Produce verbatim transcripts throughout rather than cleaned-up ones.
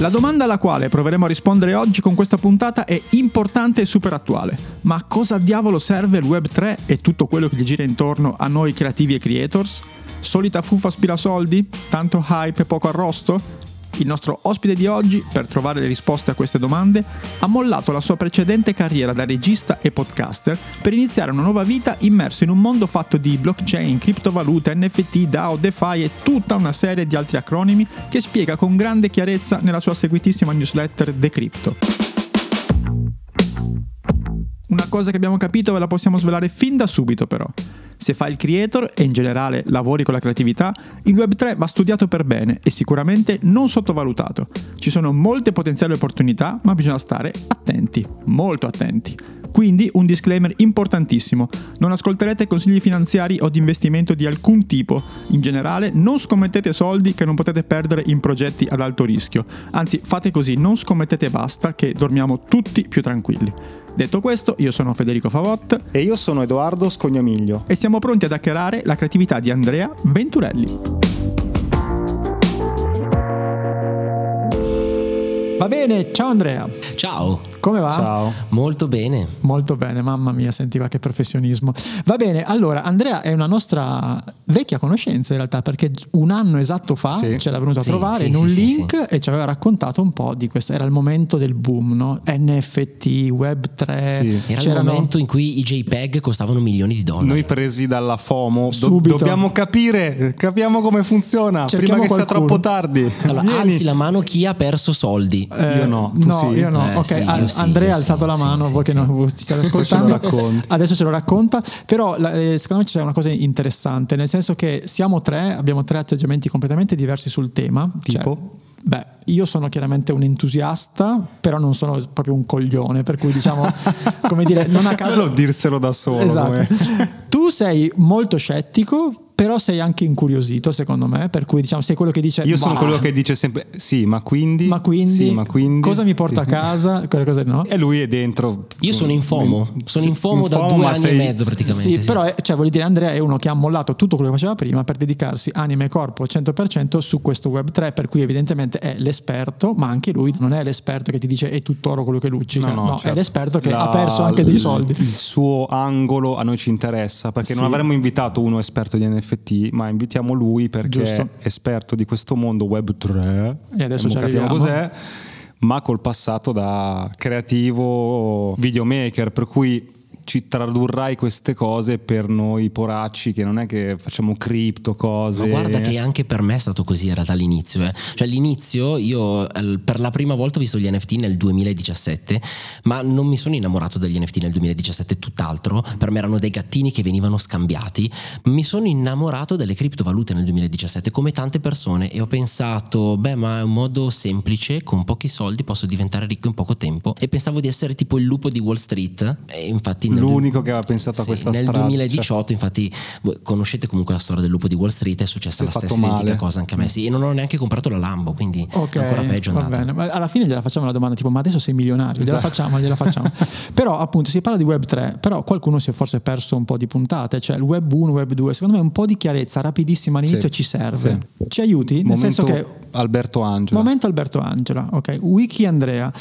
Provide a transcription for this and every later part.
La domanda alla quale proveremo a rispondere oggi con questa puntata è importante e super attuale. Ma a cosa diavolo serve il web tre e tutto quello che gli gira intorno a noi creativi e creators? Solita fuffa aspirasoldi? Tanto hype e poco arrosto? Il nostro ospite di oggi, per trovare le risposte a queste domande, ha mollato la sua precedente carriera da regista e podcaster per iniziare una nuova vita immerso in un mondo fatto di blockchain, criptovalute, N F T, DAO, DeFi e tutta una serie di altri acronimi che spiega con grande chiarezza nella sua seguitissima newsletter Decripto. Una cosa che abbiamo capito ve la possiamo svelare fin da subito però. Se fai il creator e in generale lavori con la creatività, il web tre va studiato per bene e sicuramente non sottovalutato. Ci sono molte potenziali opportunità, ma bisogna stare attenti, molto attenti. Quindi un disclaimer importantissimo: non ascolterete consigli finanziari o di investimento di alcun tipo. In generale non scommettete soldi che non potete perdere in progetti ad alto rischio. Anzi, fate così, non scommettete e basta, che dormiamo tutti più tranquilli. Detto questo, io sono Federico Favot e io sono Edoardo Scognamiglio e siamo pronti ad hackerare la creatività di Andrea Venturelli. Va bene, ciao Andrea. Ciao. Come va? Ciao. Molto bene. Molto bene, mamma mia, sentiva che professionismo. Va bene, allora Andrea è una nostra vecchia conoscenza in realtà, perché un anno esatto fa sì. ce l'ha venuto a sì, trovare sì, in un sì, link sì, sì. e ci aveva raccontato un po' di questo. Era il momento del boom, no? N F T, web tre. Sì. Era il momento in cui i JPEG costavano milioni di dollari. Noi presi dalla FOMO. Do- dobbiamo capire, capiamo come funziona. Cerchiamo prima che qualcuno. Sia troppo tardi. Allora, alzi la mano chi ha perso soldi. Eh, io no, tu no, sì. io no. Eh, ok, sì, io sì, Andrea ha alzato sì, la mano, sì, voi sì, che sì. non ci state ascoltando. Adesso ce lo racconta. Però eh, secondo me c'è una cosa interessante, nel senso che siamo tre, abbiamo tre atteggiamenti completamente diversi sul tema. Tipo? Cioè, beh, io sono chiaramente un entusiasta, però non sono proprio un coglione, per cui diciamo, come dire, non a caso. Bello dirselo da solo. Esatto. Tu sei molto scettico, però sei anche incuriosito, secondo me, per cui diciamo sei quello che dice. Io sono bah. quello che dice sempre sì, ma quindi. Ma quindi. Sì, ma quindi cosa mi porta sì. a casa? Quelle cose no. E lui è dentro. Io sono in FOMO, sono in FOMO, in FOMO da FOMO, due anni sei... e mezzo praticamente. Sì, sì. Però cioè voglio dire, Andrea è uno che ha mollato tutto quello che faceva prima per dedicarsi anima e corpo cento per cento su questo web tre, per cui evidentemente è l'esperto, ma anche lui non è l'esperto che ti dice è tutt'oro quello che luccica. No, no, no certo. È l'esperto che La... ha perso anche dei soldi. Il suo angolo a noi ci interessa, perché sì. non avremmo invitato uno esperto di N F T, ma invitiamo lui perché Giusto. è esperto di questo mondo web tre e adesso ci arriviamo. Capiamo cos'è, ma col passato da creativo videomaker, per cui ci tradurrai queste cose per noi poracci che non è che facciamo cripto cose. Ma guarda che anche per me è stato così in realtà all'inizio, eh. Cioè all'inizio io per la prima volta ho visto gli N F T nel duemiladiciassette, ma non mi sono innamorato degli N F T nel duemiladiciassette, tutt'altro. Per me erano dei gattini che venivano scambiati. Mi sono innamorato delle criptovalute nel duemiladiciassette come tante persone e ho pensato beh, ma è un modo semplice, con pochi soldi posso diventare ricco in poco tempo, e pensavo di essere tipo il lupo di Wall Street, e infatti l'unico che aveva pensato sì, a questa nel strada nel duemiladiciotto cioè. Infatti voi conoscete comunque la storia del lupo di Wall Street, è successa la stessa male. identica cosa anche a me sì, e non ho neanche comprato la Lambo, quindi okay, ancora peggio andata. Va bene, ma alla fine gliela facciamo la domanda tipo ma adesso sei milionario, esatto. gliela facciamo gliela facciamo però appunto si parla di web tre, però qualcuno si è forse perso un po' di puntate, cioè il web uno, web due. Secondo me un po' di chiarezza rapidissima all'inizio sì. ci serve sì. ci aiuti nel momento senso che Alberto Angela momento Alberto Angela ok Wiki Andrea.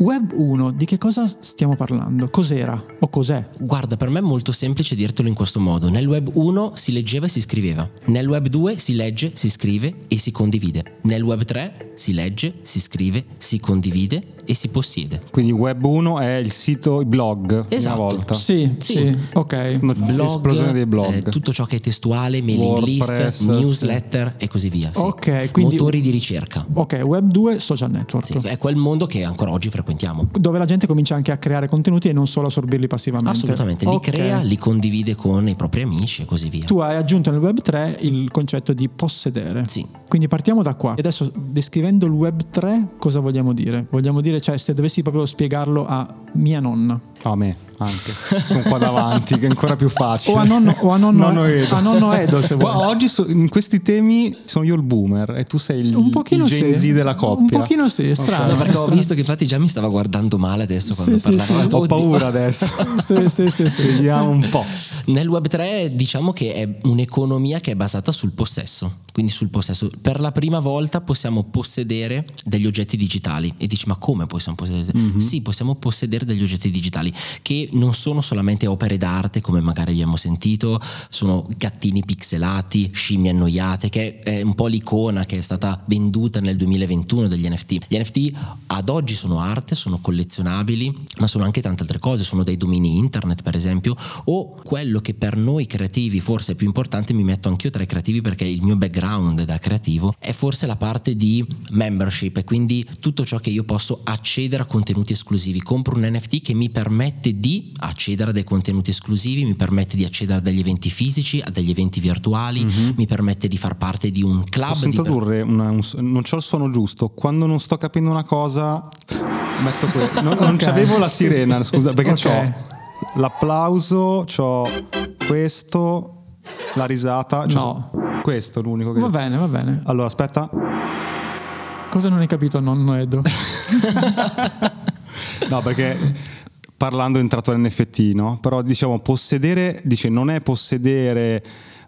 Web uno, di che cosa stiamo parlando? Cos'era o cos'è? Guarda, per me è molto semplice dirtelo in questo modo. Nel web uno si leggeva e si scriveva. Nel web due si legge, si scrive e si condivide. Nel web tre si legge, si scrive, si condivide e si possiede. Quindi web uno è il sito, i blog. Esatto. Una volta. Sì, sì, sì. Ok. Blog, l'esplosione dei blog. Eh, tutto ciò che è testuale, mailing list, newsletter sì. e così via. Sì. Ok, quindi motori di ricerca. Ok, web due, social network. Sì, è quel mondo che ancora oggi frequentiamo. Dove la gente comincia anche a creare contenuti e non solo assorbirli passivamente. Assolutamente, li okay. crea, li condivide con i propri amici e così via. Tu hai aggiunto nel web tre il concetto di possedere. Sì. Quindi partiamo da qua. E adesso descrivendo il web tre cosa vogliamo dire? Vogliamo dire, cioè se dovessi proprio spiegarlo a mia nonna. A me. anche, sono qua davanti, che è ancora più facile. O a nonno, o a nonno, nonno Edo. A nonno Edo, se vuoi. Oggi so, in questi temi sono io il boomer e tu sei il, un pochino il Gen Z della coppia. Un pochino sì, è strano. Okay. No, perché è strano. Ho visto che infatti già mi stava guardando male adesso quando sì, parlava. Sì, sì. Ho paura adesso. sì, sì, sì, sì. Vediamo un po'. Nel web tre diciamo che è un'economia che è basata sul possesso. Quindi sul possesso, per la prima volta possiamo possedere degli oggetti digitali. E dici, ma come possiamo possedere? Mm-hmm. Sì, possiamo possedere degli oggetti digitali che non sono solamente opere d'arte, come magari abbiamo sentito, sono gattini pixelati, scimmie annoiate, che è un po' l'icona che è stata venduta nel duemilaventuno degli N F T. Gli N F T ad oggi sono arte, sono collezionabili, ma sono anche tante altre cose, sono dei domini internet per esempio, o quello che per noi creativi forse è più importante, mi metto anch'io tra i creativi perché il mio background da creativo è forse la parte di membership, e quindi tutto ciò che io posso accedere a contenuti esclusivi. Compro un N F T che mi permette di accedere a dei contenuti esclusivi, mi permette di accedere a degli eventi fisici, a degli eventi virtuali, mm-hmm. mi permette di far parte di un club. Posso introdurre per... una, un, non c'ho il suono giusto, quando non sto capendo una cosa metto quello. Non, okay. non c'avevo la sirena, scusa, perché okay. c'ho l'applauso, c'ho questo, la risata, cioè no. Questo è l'unico che... Va bene, va bene. Allora, aspetta. Cosa non hai capito, nonno Edo? No, perché... parlando è entrato l'N F T, no? Però diciamo possedere, dice, non è possedere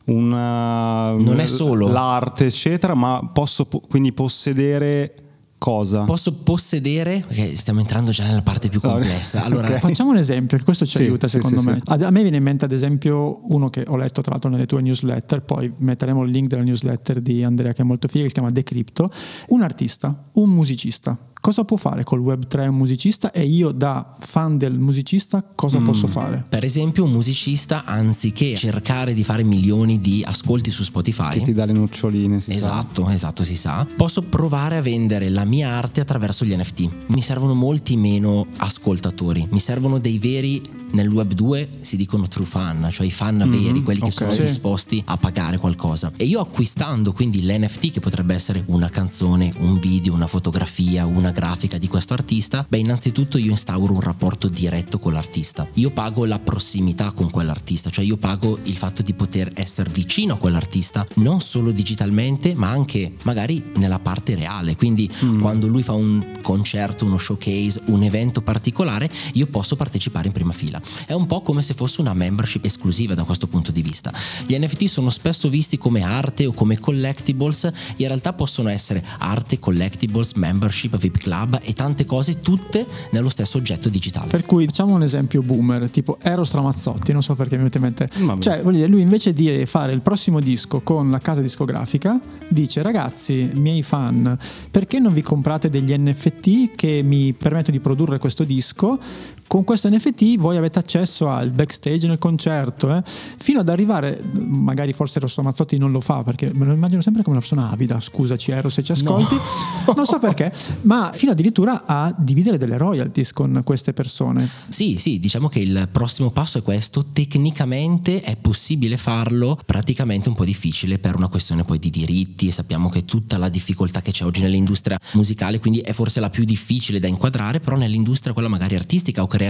una... Non è solo l'arte, eccetera, ma posso quindi possedere... Cosa? Posso possedere? Okay, stiamo entrando già nella parte più complessa. Allora, okay. Facciamo un esempio, che questo ci sì, aiuta secondo sì, me. Sì, sì. A me viene in mente ad esempio uno che ho letto tra l'altro nelle tue newsletter, poi metteremo il link della newsletter di Andrea che è molto figa, che si chiama Decripto. Un artista, un musicista. Cosa può fare col web tre un musicista? E io da fan del musicista cosa mm. posso fare? Per esempio un musicista, anziché cercare di fare milioni di ascolti su Spotify, che ti dà le noccioline, si esatto, sa. Esatto, si sa. Posso provare a vendere la mia arte attraverso gli N F T. Mi servono molti meno ascoltatori, mi servono dei veri, nel web due si dicono true fan, cioè i fan mm-hmm. veri, quelli okay. che sono sì. disposti a pagare qualcosa. E io acquistando quindi l'N F T, che potrebbe essere una canzone, un video, una fotografia, una grafica di questo artista, beh innanzitutto io instauro un rapporto diretto con l'artista. Io pago la prossimità con quell'artista, cioè io pago il fatto di poter essere vicino a quell'artista, non solo digitalmente ma anche magari nella parte reale. Quindi mm. quando lui fa un concerto, uno showcase, un evento particolare, io posso partecipare in prima fila. È un po' come se fosse una membership esclusiva da questo punto di vista. Gli N F T sono spesso visti come arte o come collectibles, in realtà possono essere arte, collectibles, membership, V I P club e tante cose, tutte nello stesso oggetto digitale. Per cui facciamo un esempio boomer, tipo Eros Ramazzotti, non so perché mi viene in mente. Cioè, voglio dire, lui invece di fare il prossimo disco con la casa discografica dice: ragazzi, miei fan, perché non vi comprate degli N F T che mi permettono di produrre questo disco? Con questo N F T voi avete accesso al backstage nel concerto, eh? Fino ad arrivare, magari forse Eros Ramazzotti non lo fa perché me lo immagino sempre come una persona avida, scusaci Eros se ci ascolti, no. non so perché, ma fino addirittura a dividere delle royalties con queste persone. Sì, sì, diciamo che il prossimo passo è questo. Tecnicamente è possibile farlo, praticamente un po' difficile per una questione poi di diritti, e sappiamo che tutta la difficoltà che c'è oggi nell'industria musicale, quindi è forse la più difficile da inquadrare, però nell'industria quella magari artistica o creativa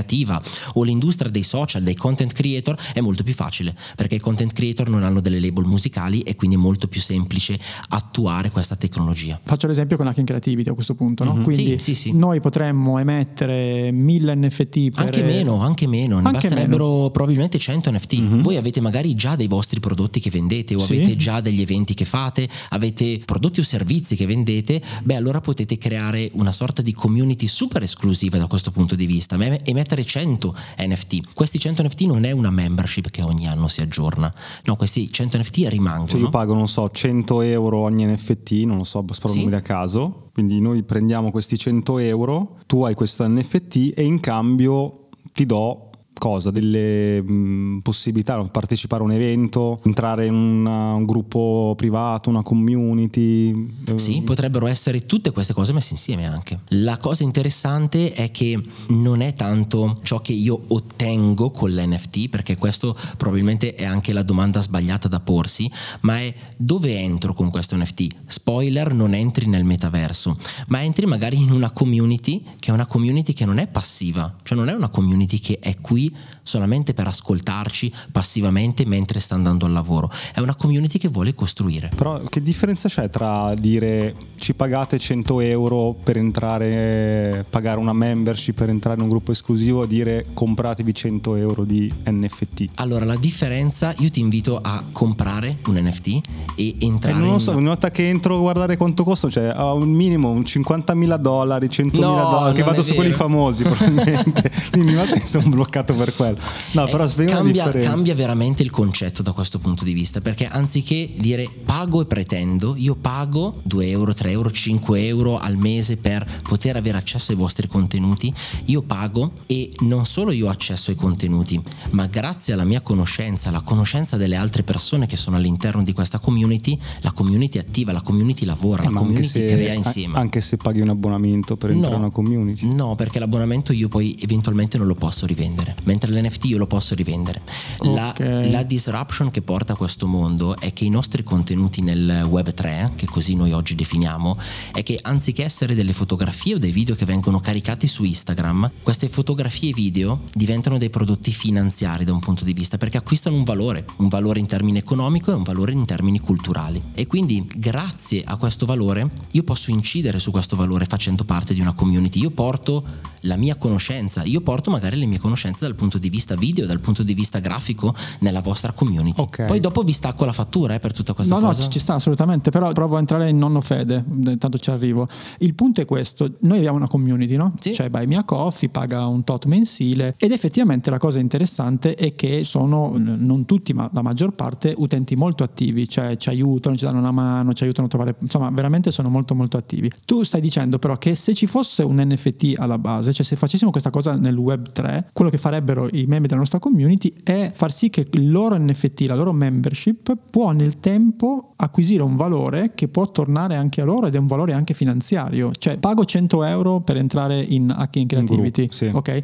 o l'industria dei social, dei content creator, è molto più facile perché i content creator non hanno delle label musicali e quindi è molto più semplice attuare questa tecnologia. Faccio l'esempio con Hacking Creativity a questo punto, no? Mm-hmm. Quindi sì, sì, sì. Noi potremmo emettere mille N F T per... anche meno, anche meno, ne anche basterebbero meno. Probabilmente cento N F T. Mm-hmm. Voi avete magari già dei vostri prodotti che vendete o sì. avete già degli eventi che fate, avete prodotti o servizi che vendete, beh allora potete creare una sorta di community super esclusiva da questo punto di vista, emettere cento N F T. Questi cento N F T non è una membership che ogni anno si aggiorna, no, questi cento N F T rimangono. Se io pago, non so, cento euro ogni N F T, non lo so, sparo sì. a caso, quindi noi prendiamo questi cento euro, tu hai questo N F T e in cambio ti do cosa? Delle mh, possibilità, partecipare a un evento, entrare in una, un gruppo privato, una community. Sì, potrebbero essere tutte queste cose messe insieme anche. La cosa interessante è che non è tanto ciò che io ottengo con l'N F T, perché questo probabilmente è anche la domanda sbagliata da porsi, ma è dove entro con questo N F T. Spoiler, non entri nel metaverso, ma entri magari in una community che è una community che non è passiva, cioè non è una community che è qui solamente per ascoltarci passivamente mentre sta andando al lavoro. È una community che vuole costruire. Però che differenza c'è tra dire ci pagate cento euro per entrare, pagare una membership per entrare in un gruppo esclusivo, a dire compratevi cento euro di N F T? Allora la differenza, io ti invito a comprare un N F T e entrare eh, non lo so, in... una volta che entro a guardare quanto costa, cioè a un minimo un cinquantamila dollari, centomila dollari, che vado su quelli famosi probabilmente. Quindi una volta mi sono bloccato per quello. No, eh, però cambia, cambia veramente il concetto da questo punto di vista, perché anziché dire pago e pretendo, io pago due euro, tre euro, cinque euro al mese per poter avere accesso ai vostri contenuti, io pago e non solo io ho accesso ai contenuti, ma grazie alla mia conoscenza, alla conoscenza delle altre persone che sono all'interno di questa community, la community attiva, la community lavora, eh, la community se, crea insieme. Anche se paghi un abbonamento per entrare no, in una community? No, perché l'abbonamento io poi eventualmente non lo posso rivendere, mentre l'N F T io lo posso rivendere. Okay. la, la disruption che porta a questo mondo è che i nostri contenuti nel web tre, che così noi oggi definiamo, è che anziché essere delle fotografie o dei video che vengono caricati su Instagram, queste fotografie e video diventano dei prodotti finanziari da un punto di vista, perché acquistano un valore, un valore in termini economico e un valore in termini culturali, e quindi grazie a questo valore io posso incidere su questo valore facendo parte di una community. Io porto la mia conoscenza, io porto magari le mie conoscenze dal punto di vista video, dal punto di vista grafico nella vostra community. Okay. Poi dopo vi stacco la fattura eh, per tutta questa no, cosa. No, no, ci sta assolutamente, però provo a entrare in nonno fede, intanto ci arrivo. Il punto è questo, noi abbiamo una community, no? Sì. Cioè Buy Me a Coffee paga un tot mensile, ed effettivamente la cosa interessante è che sono, non tutti ma la maggior parte, utenti molto attivi, cioè ci aiutano, ci danno una mano, ci aiutano a trovare, insomma veramente sono molto molto attivi. Tu stai dicendo però che se ci fosse un N F T alla base, cioè se facessimo questa cosa nel web tre, quello che farebbero i membri della nostra community è far sì che il loro N F T, la loro membership, può nel tempo acquisire un valore che può tornare anche a loro, ed è un valore anche finanziario. Cioè pago cento euro per entrare in Hacking Creativity, sì. Ok?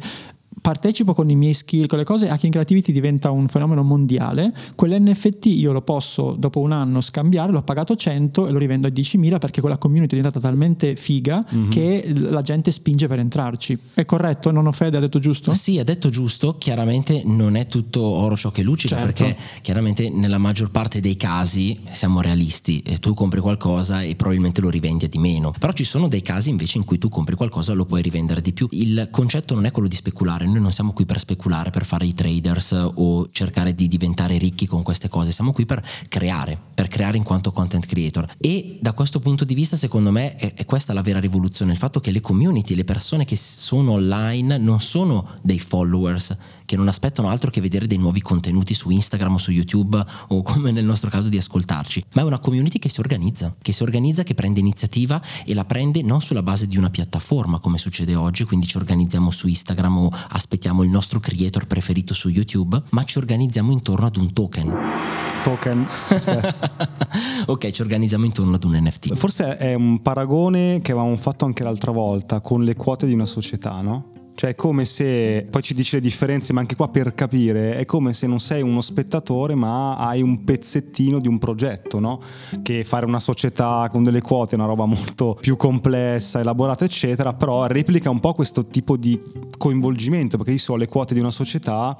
Partecipo con i miei skill, con le cose. Hacking Creativity diventa un fenomeno mondiale. Quell'N F T io lo posso dopo un anno scambiare, l'ho pagato cento e lo rivendo a diecimila, perché quella community è diventata talmente figa mm-hmm. che la gente spinge per entrarci. È corretto? Nonno Fede ha detto giusto? Sì, ha detto giusto. Chiaramente non è tutto oro ciò che luccica, certo. Perché chiaramente nella maggior parte dei casi siamo realisti, e tu compri qualcosa e probabilmente lo rivendi a di meno, però ci sono dei casi invece in cui tu compri qualcosa e lo puoi rivendere di più. Il concetto non è quello di speculare. Noi non siamo qui per speculare, per fare i traders o cercare di diventare ricchi con queste cose, siamo qui per creare, per creare in quanto content creator. E da questo punto di vista secondo me è, è questa la vera rivoluzione, il fatto che le community, le persone che sono online non sono dei followers che non aspettano altro che vedere dei nuovi contenuti su Instagram o su YouTube, o come nel nostro caso di ascoltarci, ma è una community che si organizza, che si organizza, che prende iniziativa, e la prende non sulla base di una piattaforma come succede oggi, quindi ci organizziamo su Instagram o aspettiamo il nostro creator preferito su YouTube, ma ci organizziamo intorno ad un token. Token Ok, ci organizziamo intorno ad un N F T. Forse è un paragone che avevamo fatto anche l'altra volta con le quote di una società, no? Cioè è come se, poi ci dice le differenze, ma anche qua per capire, è come se non sei uno spettatore ma hai un pezzettino di un progetto, no? Che fare una società con delle quote è una roba molto più complessa, elaborata eccetera, però replica un po' questo tipo di coinvolgimento, perché io so le quote di una società,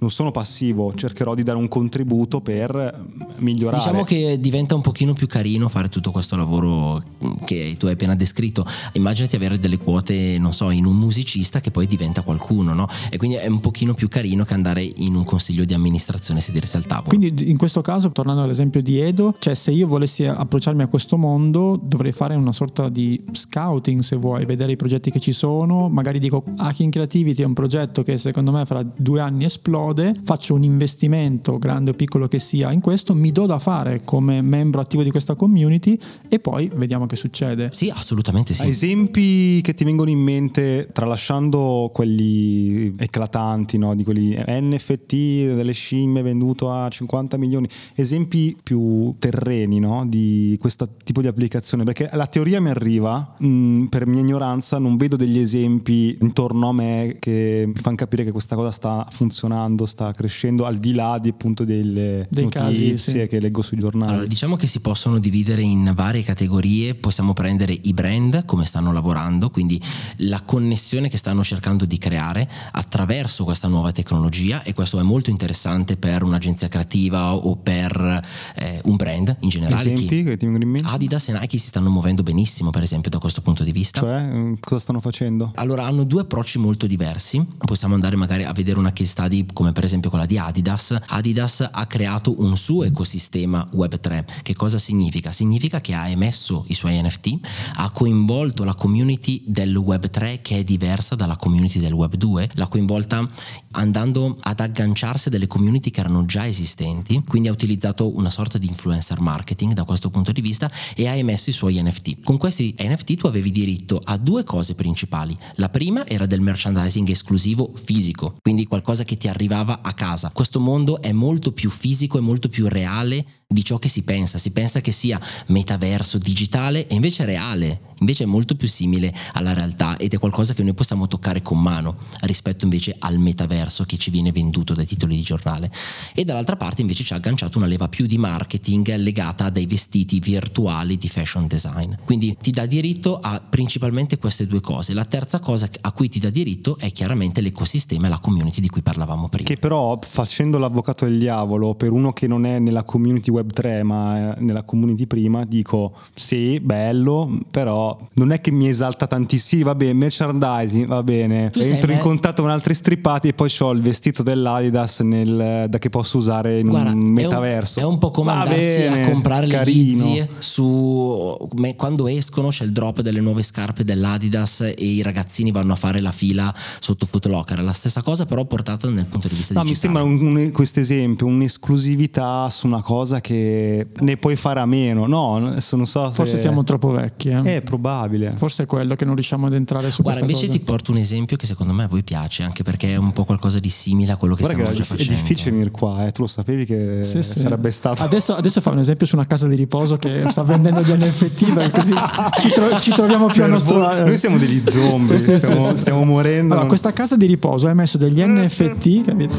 non sono passivo, cercherò di dare un contributo per migliorare. Diciamo che diventa un pochino più carino fare tutto questo lavoro che tu hai appena descritto. Immaginati avere delle quote, non so, in un musicista che poi diventa qualcuno, no? E quindi è un pochino più carino che andare in un consiglio di amministrazione e sedersi al tavolo. Quindi in questo caso, tornando all'esempio di Edo, cioè se io volessi approcciarmi a questo mondo dovrei fare una sorta di scouting, se vuoi, vedere i progetti che ci sono. Magari dico Hacking Creativity è un progetto che secondo me fra due anni esplode, faccio un investimento grande o piccolo che sia in questo, mi do da fare come membro attivo di questa community e poi vediamo che succede. Sì, assolutamente sì. Esempi che ti vengono in mente, tralasciando quelli eclatanti, no? Di quelli N F T delle scimmie venduto a cinquanta milioni, esempi più terreni, no? Di questo tipo di applicazione, perché la teoria mi arriva, mh, per mia ignoranza non vedo degli esempi intorno a me che mi fanno capire che questa cosa sta funzionando mondo sta crescendo al di là di, appunto, delle Dei notizie casi, sì. che leggo sui giornali. Allora, diciamo che si possono dividere in varie categorie. Possiamo prendere i brand, come stanno lavorando, quindi la connessione che stanno cercando di creare attraverso questa nuova tecnologia, e questo è molto interessante per un'agenzia creativa o per eh, un brand in generale. Esempi, che ti Adidas e Nike si stanno muovendo benissimo, per esempio, da questo punto di vista. Cioè, cosa stanno facendo? Allora, hanno due approcci molto diversi. Possiamo andare magari a vedere una case study come per esempio quella di Adidas. Adidas ha creato un suo ecosistema web tre. Che cosa significa? Significa che ha emesso i suoi N F T, ha coinvolto la community del web tre, che è diversa dalla community del web due, l'ha coinvolta andando ad agganciarsi delle community che erano già esistenti, quindi ha utilizzato una sorta di influencer marketing da questo punto di vista e ha emesso i suoi N F T. Con questi N F T tu avevi diritto a due cose principali. La prima era del merchandising esclusivo fisico, quindi qualcosa che ti arrivava a casa. Questo mondo è molto più fisico e molto più reale di ciò che si pensa. Si pensa che sia metaverso, digitale, e invece è reale, invece è molto più simile alla realtà ed è qualcosa che noi possiamo toccare con mano, rispetto invece al metaverso che ci viene venduto dai titoli di giornale. E dall'altra parte invece ci ha agganciato una leva più di marketing legata a dei vestiti virtuali di fashion design, quindi ti dà diritto a principalmente queste due cose. La terza cosa a cui ti dà diritto è chiaramente l'ecosistema e la community di cui parlavamo prima, che però, facendo l'avvocato del diavolo per uno che non è nella community web tre ma nella community prima, dico sì, bello, però non è che mi esalta tantissimo. Va bene, merchandising, va bene, tu entro sei, in eh? contatto con altri strippati e poi ho il vestito dell'Adidas nel, da che posso usare in Guarda, un metaverso. È un, è un po' come va andarsi bene, a comprare carino. le Yeezy su quando escono, c'è il drop delle nuove scarpe dell'Adidas e i ragazzini vanno a fare la fila sotto Foot Locker. È la stessa cosa, però portata nel punto di vista no, digitale. Mi sembra questo esempio un'esclusività su una cosa che ne puoi fare a meno. No, adesso non so, forse se... siamo troppo vecchi. Eh, eh probabile. Forse è quello che non riusciamo ad entrare su Guarda, questa cosa. Guarda, invece ti porto un esempio che secondo me a voi piace, anche perché è un po' qualcosa di simile a quello che Guarda stiamo che già è facendo. È difficile venire qua, eh? Tu lo sapevi che sì, sarebbe sì. stato... Adesso, adesso fai un esempio su una casa di riposo che sta vendendo gli N F T, così ci, tro- ci troviamo più al nostro... Voi, noi siamo degli zombie, sì, stiamo, sì, sì. stiamo morendo. Allora, questa casa di riposo ha messo degli N F T, capito?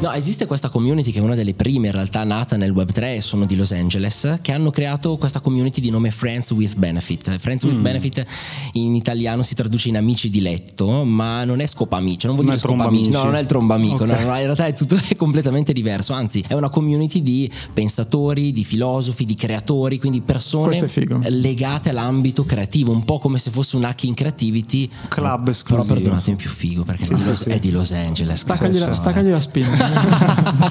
No, esiste questa community che è una delle prime in realtà nata nel web tre, sono di Los Angeles, che hanno creato questa community di nome Friends with Benefit. Friends with mm. Benefit in italiano si traduce in amici di letto, ma non è scopamici, non vuol dire scopamici, no, non è il trombamico, okay. no, no, in realtà è tutto è completamente diverso, anzi è una community di pensatori, di filosofi, di creatori, quindi persone legate all'ambito creativo, un po' come se fosse un Hacking Creativity club esclusivo. Però perdonatemi, più figo perché sì, sì, sì. è di Los Angeles. Staccagli la, staccagli la spina.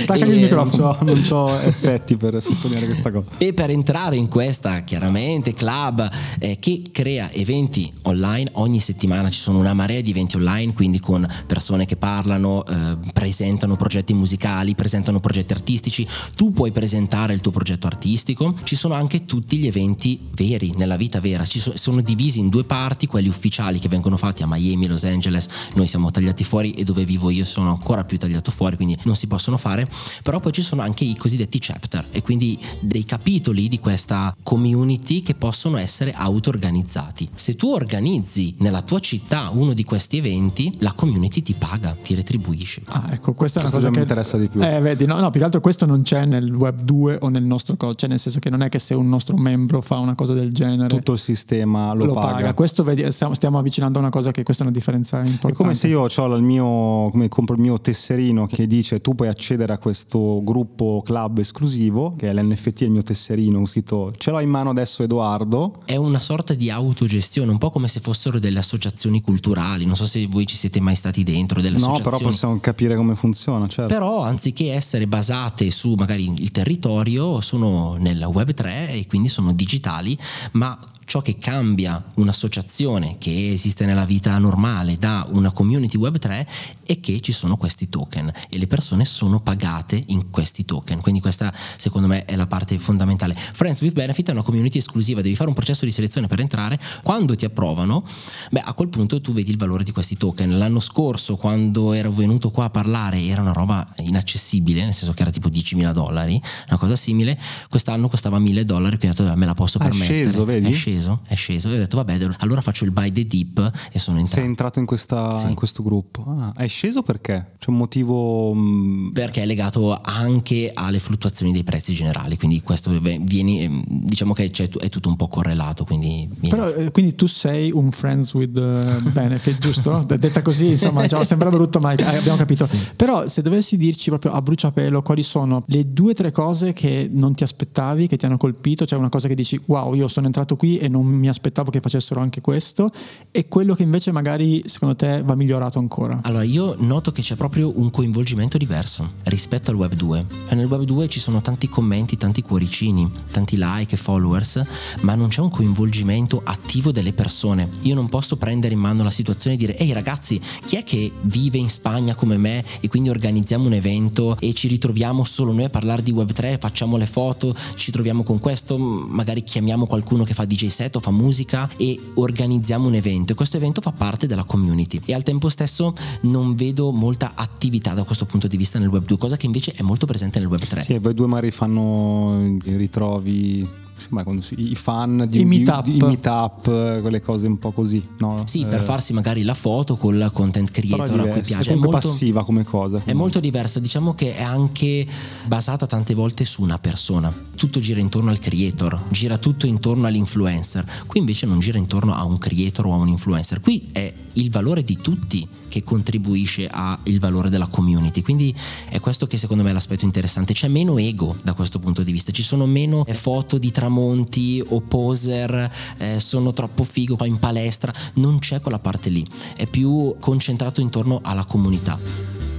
Staccagli e, il microfono, non c'ho effetti per sottolineare questa cosa. E per entrare in questa, chiaramente, club Eh, che crea eventi online ogni settimana, ci sono una marea di eventi online, quindi con persone che parlano, eh, presentano progetti musicali, presentano progetti artistici, tu puoi presentare il tuo progetto artistico. Ci sono anche tutti gli eventi veri nella vita vera, ci so- sono divisi in due parti, quelli ufficiali che vengono fatti a Miami, Los Angeles, noi siamo tagliati fuori e dove vivo io sono ancora più tagliato fuori, quindi non si possono fare, però poi ci sono anche i cosiddetti chapter e quindi dei capitoli di questa community che possono essere essere auto-organizzati. Se tu organizzi nella tua città uno di questi eventi, la community ti paga, ti retribuisce. Ah, ecco, questa, questa è una cosa che mi interessa di più. Eh, vedi, no, no, più che altro questo non c'è nel web due o nel nostro codice, cioè nel senso che non è che se un nostro membro fa una cosa del genere tutto il sistema lo, lo paga. paga. Questo vedi, stiamo, stiamo avvicinando a una cosa che questa è una differenza importante. È come se io ho il mio, come compro il mio tesserino che dice tu puoi accedere a questo gruppo club esclusivo, che è l'N F T, il mio tesserino, ho scritto ce l'ho in mano adesso Edoardo. È una sorta di autogestione, un po' come se fossero delle associazioni culturali. Non so se voi ci siete mai stati dentro delle associazioni. No, però possiamo capire come funziona, certo. Però anziché essere basate su magari il territorio, sono nel web tre e quindi sono digitali, ma ciò che cambia un'associazione che esiste nella vita normale da una community web tre è che ci sono questi token e le persone sono pagate in questi token, quindi questa secondo me è la parte fondamentale. Friends with Benefit è una community esclusiva, devi fare un processo di selezione per entrare, quando ti approvano, beh, a quel punto tu vedi il valore di questi token. L'anno scorso quando ero venuto qua a parlare era una roba inaccessibile, nel senso che era tipo diecimila dollari, una cosa simile, quest'anno costava mille dollari, quindi ho detto, me la posso permettere, è sceso, vedi? È sceso. sceso, è sceso, e ho detto vabbè, allora faccio il buy the dip e sono entrato. Sei entrato in, questa, sì. in questo gruppo. Ah, è sceso perché? C'è un motivo? Mh... Perché è legato anche alle fluttuazioni dei prezzi generali, quindi questo vieni, diciamo che c'è, è tutto un po' correlato, quindi vieni. Però quindi tu sei un Friends with Benefit, giusto? Detta così, insomma, già sembra brutto, ma abbiamo capito. Sì. Però se dovessi dirci proprio a bruciapelo quali sono le due o tre cose che non ti aspettavi, che ti hanno colpito, cioè una cosa che dici wow, io sono entrato qui e non mi aspettavo che facessero anche questo, e quello che invece magari secondo te va migliorato ancora. Allora, io noto che c'è proprio un coinvolgimento diverso rispetto al web due. Nel web due ci sono tanti commenti, tanti cuoricini, tanti like e followers, ma non c'è un coinvolgimento attivo delle persone. Io non posso prendere in mano la situazione e dire ehi ragazzi, chi è che vive in Spagna come me e quindi organizziamo un evento e ci ritroviamo solo noi a parlare di web tre, facciamo le foto, ci troviamo con questo, magari chiamiamo qualcuno che fa D J set o fa musica e organizziamo un evento, e questo evento fa parte della community. E al tempo stesso non vedo molta attività da questo punto di vista nel web due, cosa che invece è molto presente nel web tre. Sì, e poi due mari fanno i ritrovi, sì, ma quando si, i fan di meet up, quelle cose un po' così, no? Sì, per eh. farsi magari la foto col content creator a cui piace. È molto passiva come cosa, quindi. È molto diversa, diciamo che è anche basata tante volte su una persona. Tutto gira intorno al creator, gira tutto intorno all'influencer. Qui invece non gira intorno a un creator o a un influencer. Qui è il valore di tutti che contribuisce al valore della community. Quindi è questo che secondo me è l'aspetto interessante. C'è meno ego da questo punto di vista. Ci sono meno foto di tramonti o poser, eh, sono troppo figo qua in palestra, non c'è quella parte lì, è più concentrato intorno alla comunità.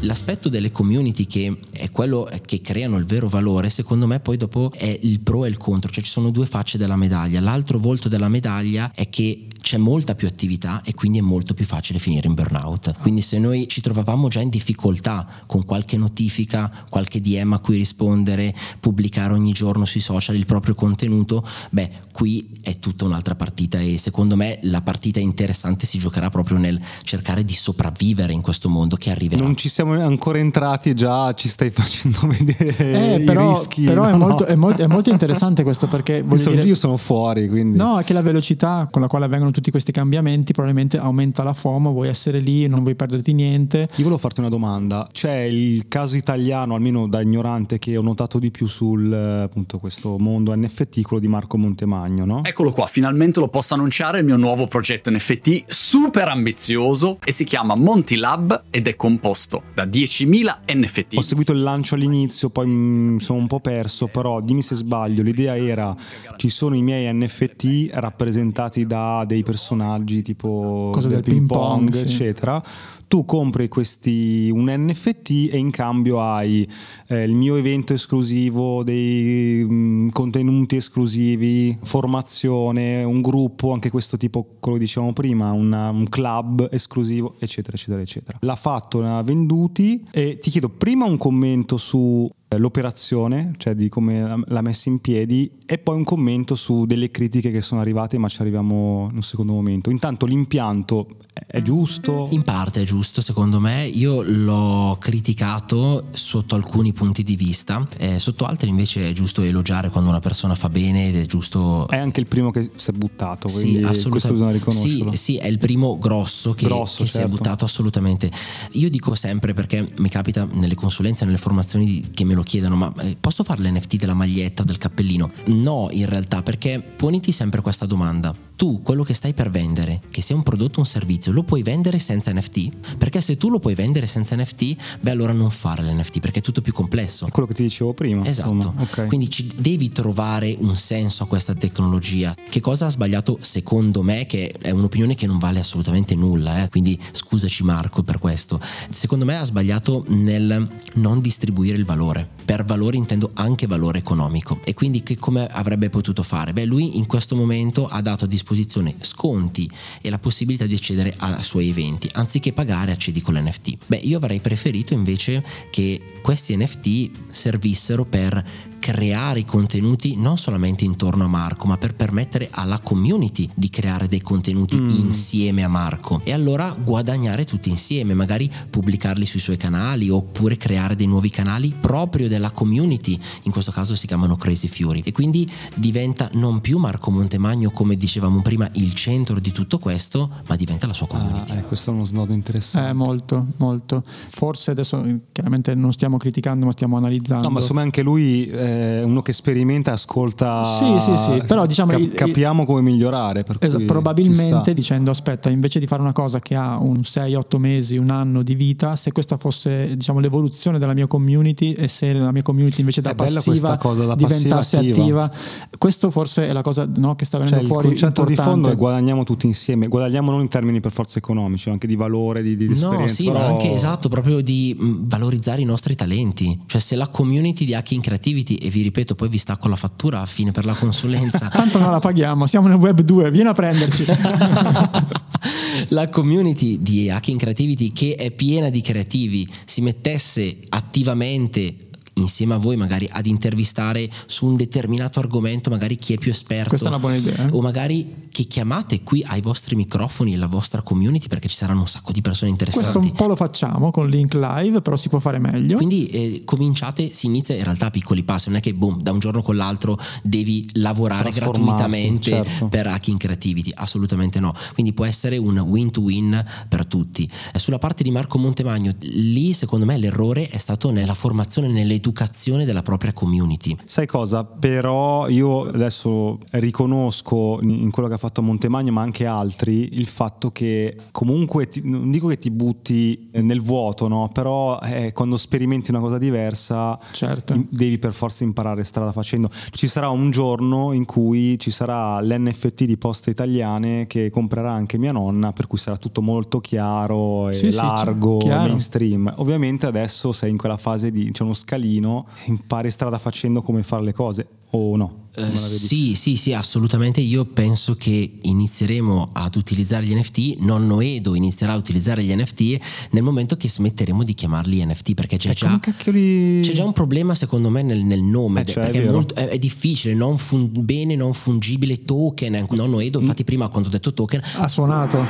L'aspetto delle community, che è quello che creano il vero valore, secondo me poi dopo è il pro e il contro, cioè ci sono due facce della medaglia. L'altro volto della medaglia è che c'è molta più attività e quindi è molto più facile finire in burnout. Quindi se noi ci trovavamo già in difficoltà con qualche notifica, qualche D M a cui rispondere, pubblicare ogni giorno sui social il proprio contenuto, beh, qui è tutta un'altra partita, e secondo me la partita interessante si giocherà proprio nel cercare di sopravvivere in questo mondo che arriverà. Non ci siamo ancora entrati e già ci stai facendo vedere eh, i però, rischi. Però no, è, molto, no. è, molto, è molto interessante questo, perché voglio io, dire, sono, io sono fuori, quindi. No, è che la velocità con la quale vengono tutti questi cambiamenti probabilmente aumenta la FOMO, vuoi essere lì, non vuoi perderti niente. Io volevo farti una domanda. C'è il caso italiano, almeno da ignorante, che ho notato di più sul appunto questo mondo N F T, quello di Marco Montemagno, no? Eccolo qua, finalmente lo posso annunciare, il mio nuovo progetto N F T super ambizioso, e si chiama Monty Lab ed è composto da diecimila N F T. Ho seguito il lancio all'inizio, poi mi sono un po' perso, però dimmi se sbaglio, l'idea era: ci sono i miei N F T rappresentati da dei personaggi tipo cosa del, del ping pong, pong sì. eccetera. Tu compri questi un N F T e in cambio hai eh, il mio evento esclusivo, dei mh, contenuti esclusivi, formazione, un gruppo, anche questo tipo, quello dicevamo prima, una, un club esclusivo, eccetera eccetera eccetera. L'ha fatto, l'ha venduti, e ti chiedo prima un commento su l'operazione, cioè di come l'ha messa in piedi, e poi un commento su delle critiche che sono arrivate, ma ci arriviamo in un secondo momento. Intanto l'impianto è giusto? In parte è giusto, secondo me. Io l'ho criticato sotto alcuni punti di vista, eh, sotto altri invece è giusto elogiare quando una persona fa bene, ed è giusto. È anche il primo che si è buttato, sì, assolutamente. Questo bisogna riconoscerlo. Sì, sì, è il primo grosso che, grosso, che certo. si è buttato, assolutamente. Io dico sempre, perché mi capita nelle consulenze, nelle formazioni che mi lo chiedono: ma posso fare l'N F T della maglietta, del cappellino? No, in realtà, perché poniti sempre questa domanda: tu quello che stai per vendere, che sia un prodotto o un servizio, lo puoi vendere senza N F T? Perché se tu lo puoi vendere senza N F T, beh, allora non fare l'N F T, perché è tutto più complesso. È quello che ti dicevo prima. Esatto, okay. Quindi ci devi trovare un senso a questa tecnologia. Che cosa ha sbagliato secondo me, che è un'opinione che non vale assolutamente nulla, eh? Quindi scusaci Marco per questo. Secondo me ha sbagliato nel non distribuire il valore. Per valore intendo anche valore economico. E quindi che come avrebbe potuto fare? Beh, lui in questo momento ha dato a disposizione sconti e la possibilità di accedere ai suoi eventi. Anziché pagare, accedi con l'N F T. Beh, io avrei preferito invece che questi N F T servissero per creare i contenuti non solamente intorno a Marco, ma per permettere alla community di creare dei contenuti mm. insieme a Marco, e allora guadagnare tutti insieme, magari pubblicarli sui suoi canali oppure creare dei nuovi canali proprio della community, in questo caso si chiamano Crazy Fury, e quindi diventa non più Marco Montemagno, come dicevamo prima, il centro di tutto questo, ma diventa la sua community. Ah, eh, questo è uno snodo interessante. Eh, molto, molto. Forse adesso chiaramente non stiamo criticando, ma stiamo analizzando. No, ma insomma anche lui è uno che sperimenta, ascolta. Sì, sì, sì. Però diciamo cap- capiamo il, come migliorare. Per esatto, cui probabilmente dicendo aspetta, invece di fare una cosa che ha un sei otto mesi, un anno di vita, se questa fosse diciamo l'evoluzione della mia community, e se la mia community invece da è passiva cosa, da diventasse passiva attiva. attiva, questo forse è la cosa, no, che sta venendo cioè, fuori. Il concetto importante. Di fondo è guadagniamo tutti insieme, guadagniamo non in termini per forza economici, anche di valore, di, di, di no, esperienza. Sì, però... ma anche esatto, proprio di valorizzare i nostri talenti. Cioè se la community di Hacking Creativity, e vi ripeto poi vi stacco la fattura a fine per la consulenza tanto non la paghiamo, siamo nel web due, vieni a prenderci la community di Hacking Creativity, che è piena di creativi, si mettesse attivamente insieme a voi magari ad intervistare su un determinato argomento magari chi è più esperto, questa è una buona idea, eh? O magari che chiamate qui ai vostri microfoni la vostra community, perché ci saranno un sacco di persone interessanti. Questo un po' lo facciamo con Link Live, però si può fare meglio, quindi eh, cominciate, si inizia in realtà a piccoli passi, non è che boom, da un giorno con l'altro devi lavorare gratuitamente, certo, per Hacking Creativity, assolutamente no, quindi può essere un win-to-win per tutti. Eh, sulla parte di Marco Montemagno lì secondo me l'errore è stato nella formazione, nelle educazione della propria community. Sai cosa? Però io adesso riconosco in quello che ha fatto Montemagno, ma anche altri, il fatto che comunque ti, non dico che ti butti nel vuoto, no? Però eh, quando sperimenti una cosa diversa, certo, devi per forza imparare strada facendo. Ci sarà un giorno in cui ci sarà l'N F T di Poste Italiane che comprerà anche mia nonna, per cui sarà tutto molto chiaro e sì, largo, sì, chiaro, mainstream. Ovviamente adesso sei in quella fase di, c'è uno scalino, impari strada facendo come fare le cose, o no? Uh, sì, sì, sì, assolutamente. Io penso che inizieremo ad utilizzare gli N F T, nonno Edo inizierà a utilizzare gli N F T nel momento che smetteremo di chiamarli N F T, perché c'è, già, li... c'è già un problema secondo me nel, nel nome, eh, cioè, perché è, è, molto, è, è difficile, non fun, bene, non fungibile, token. Nonno Edo infatti mm. prima quando ho detto token ha suonato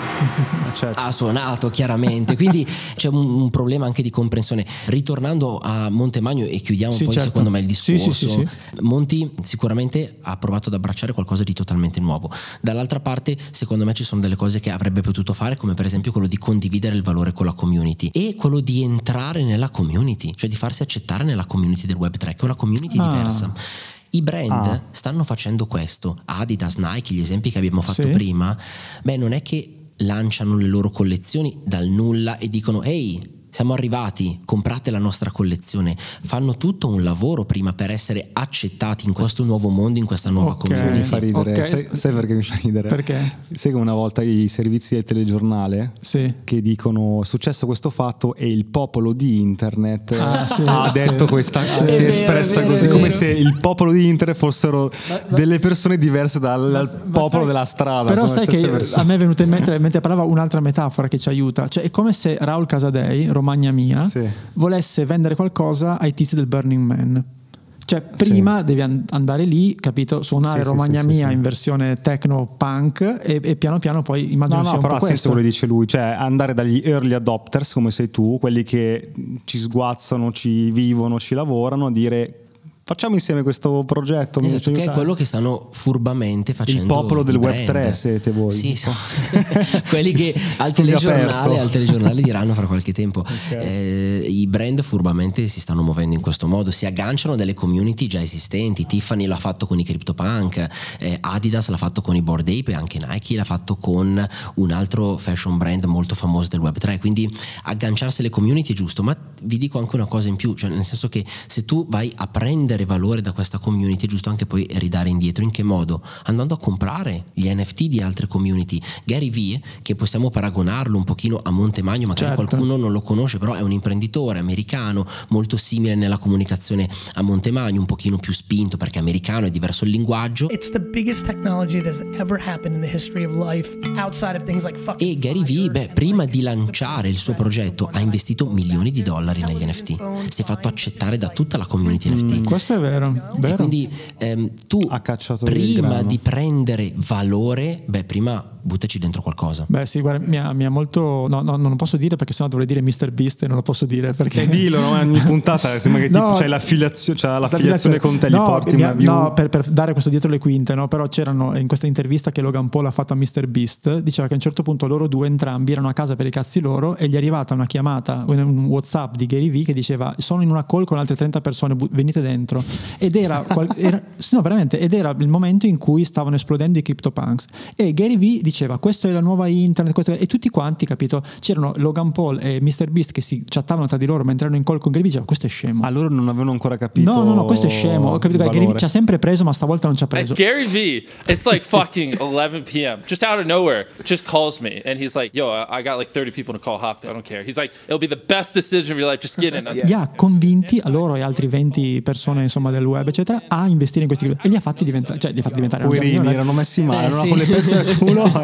certo. ha suonato chiaramente, quindi c'è un, un problema anche di comprensione. Ritornando a Montemagno e chiudiamo, sì, poi certo, secondo me il discorso, sì, sì, sì, sì. Monti sicuramente ha provato ad abbracciare qualcosa di totalmente nuovo. Dall'altra parte secondo me ci sono delle cose che avrebbe potuto fare, come per esempio quello di condividere il valore con la community e quello di entrare nella community, cioè di farsi accettare nella community del web tre, che è una community ah. diversa. I brand ah. stanno facendo questo, Adidas, Nike, gli esempi che abbiamo fatto sì. prima. Beh, non è che lanciano le loro collezioni dal nulla e dicono ehi, siamo arrivati, comprate la nostra collezione. Fanno tutto un lavoro prima per essere accettati in questo nuovo mondo, in questa nuova okay. community. Mi fa ridere. Okay. Sai, sai perché mi fa ridere? Perché? Sai che una volta i servizi del telegiornale sì. che dicono è successo questo fatto e il popolo di internet ah, sì, ha sì. detto questa sì. si è, è espressa vero, così, vero, come se il popolo di internet fossero ma, ma, delle persone diverse dal ma, popolo sai, della strada. Però sai che persone. A me è venuta in mente mentre parlava un'altra metafora che ci aiuta, cioè è come se Raul Casadei, Magna mia, sì. volesse vendere qualcosa ai tizi del Burning Man. Cioè prima sì. devi andare lì, capito, suonare sì, Romagna sì, sì, mia sì, sì. in versione techno punk e, e piano piano poi immagino no, sia no, un po' questo. No, però ha senso quello che dice lui, cioè andare dagli early adopters come sei tu, quelli che ci sguazzano, ci vivono, ci lavorano, a dire facciamo insieme questo progetto, esatto, che è quello che stanno furbamente facendo il popolo del web tre siete voi sì, sì. quelli che al telegiornale, al telegiornale diranno fra qualche tempo okay. eh, i brand furbamente si stanno muovendo in questo modo, si agganciano delle community già esistenti. Tiffany l'ha fatto con i Crypto Punk, eh, Adidas l'ha fatto con i Bored Ape, e anche Nike l'ha fatto con un altro fashion brand molto famoso del web tre, quindi agganciarsi alle community è giusto. Ma vi dico anche una cosa in più, cioè nel senso che se tu vai a prendere valore da questa community è giusto anche poi ridare indietro. In che modo? Andando a comprare gli N F T di altre community. Gary Vee, che possiamo paragonarlo un pochino a Montemagno, magari certo. qualcuno non lo conosce, però è un imprenditore americano molto simile nella comunicazione a Montemagno, un pochino più spinto perché è americano, è diverso il linguaggio. It's the biggest technology that's ever happened in the history of life, outside of things like fucking. E Gary Vee, beh, prima di lanciare il suo progetto ha investito milioni di dollari popolari negli N F T, si è fatto accettare da tutta la community N F T. Mm, questo è vero, vero. E quindi ehm, tu prima di prendere valore, beh, prima buttaci dentro qualcosa. Beh sì, guarda, mi ha, mi ha molto... No, no, non lo posso dire perché sennò dovrei dire mister Beast e non lo posso dire perché... Eh, dillo, no? Ogni puntata sembra che no, tipo, c'è l'affiliazione, c'è l'affiliazione con te, no, li porti ha, no, per, per dare questo dietro le quinte, no? Però c'erano in questa intervista che Logan Paul ha fatto a mister Beast, diceva che a un certo punto loro due entrambi erano a casa per i cazzi loro e gli è arrivata una chiamata, un WhatsApp di Gary Vee che diceva sono in una call con altre trenta persone, bu- venite dentro. Ed era, era no, veramente, ed era il momento in cui stavano esplodendo i Crypto Punks e Gary Vee diceva questa è la nuova internet, questo... e tutti quanti, capito, c'erano Logan Paul e mister Beast che si chattavano tra di loro mentre erano in call con Gary Vee, diceva questo è scemo. Allora non avevano ancora capito. No, no, no, questo è scemo. Ho capito che Gary Vee ci ha sempre preso, ma stavolta non ci ha preso. And Gary Vee, it's like fucking eleven p.m. just out of nowhere, just calls me and he's like, yo, I got like thirty people to call, hop in, I don't care. He's like, it'll be the best decision of your life, just get in. Li yeah. ha convinti a loro e altri venti persone, insomma, del web, eccetera, a investire in questi e li ha fatti diventare, cioè li ha fatti diventare poverini, erano messi male, eh, erano sì. con le pezze al culo.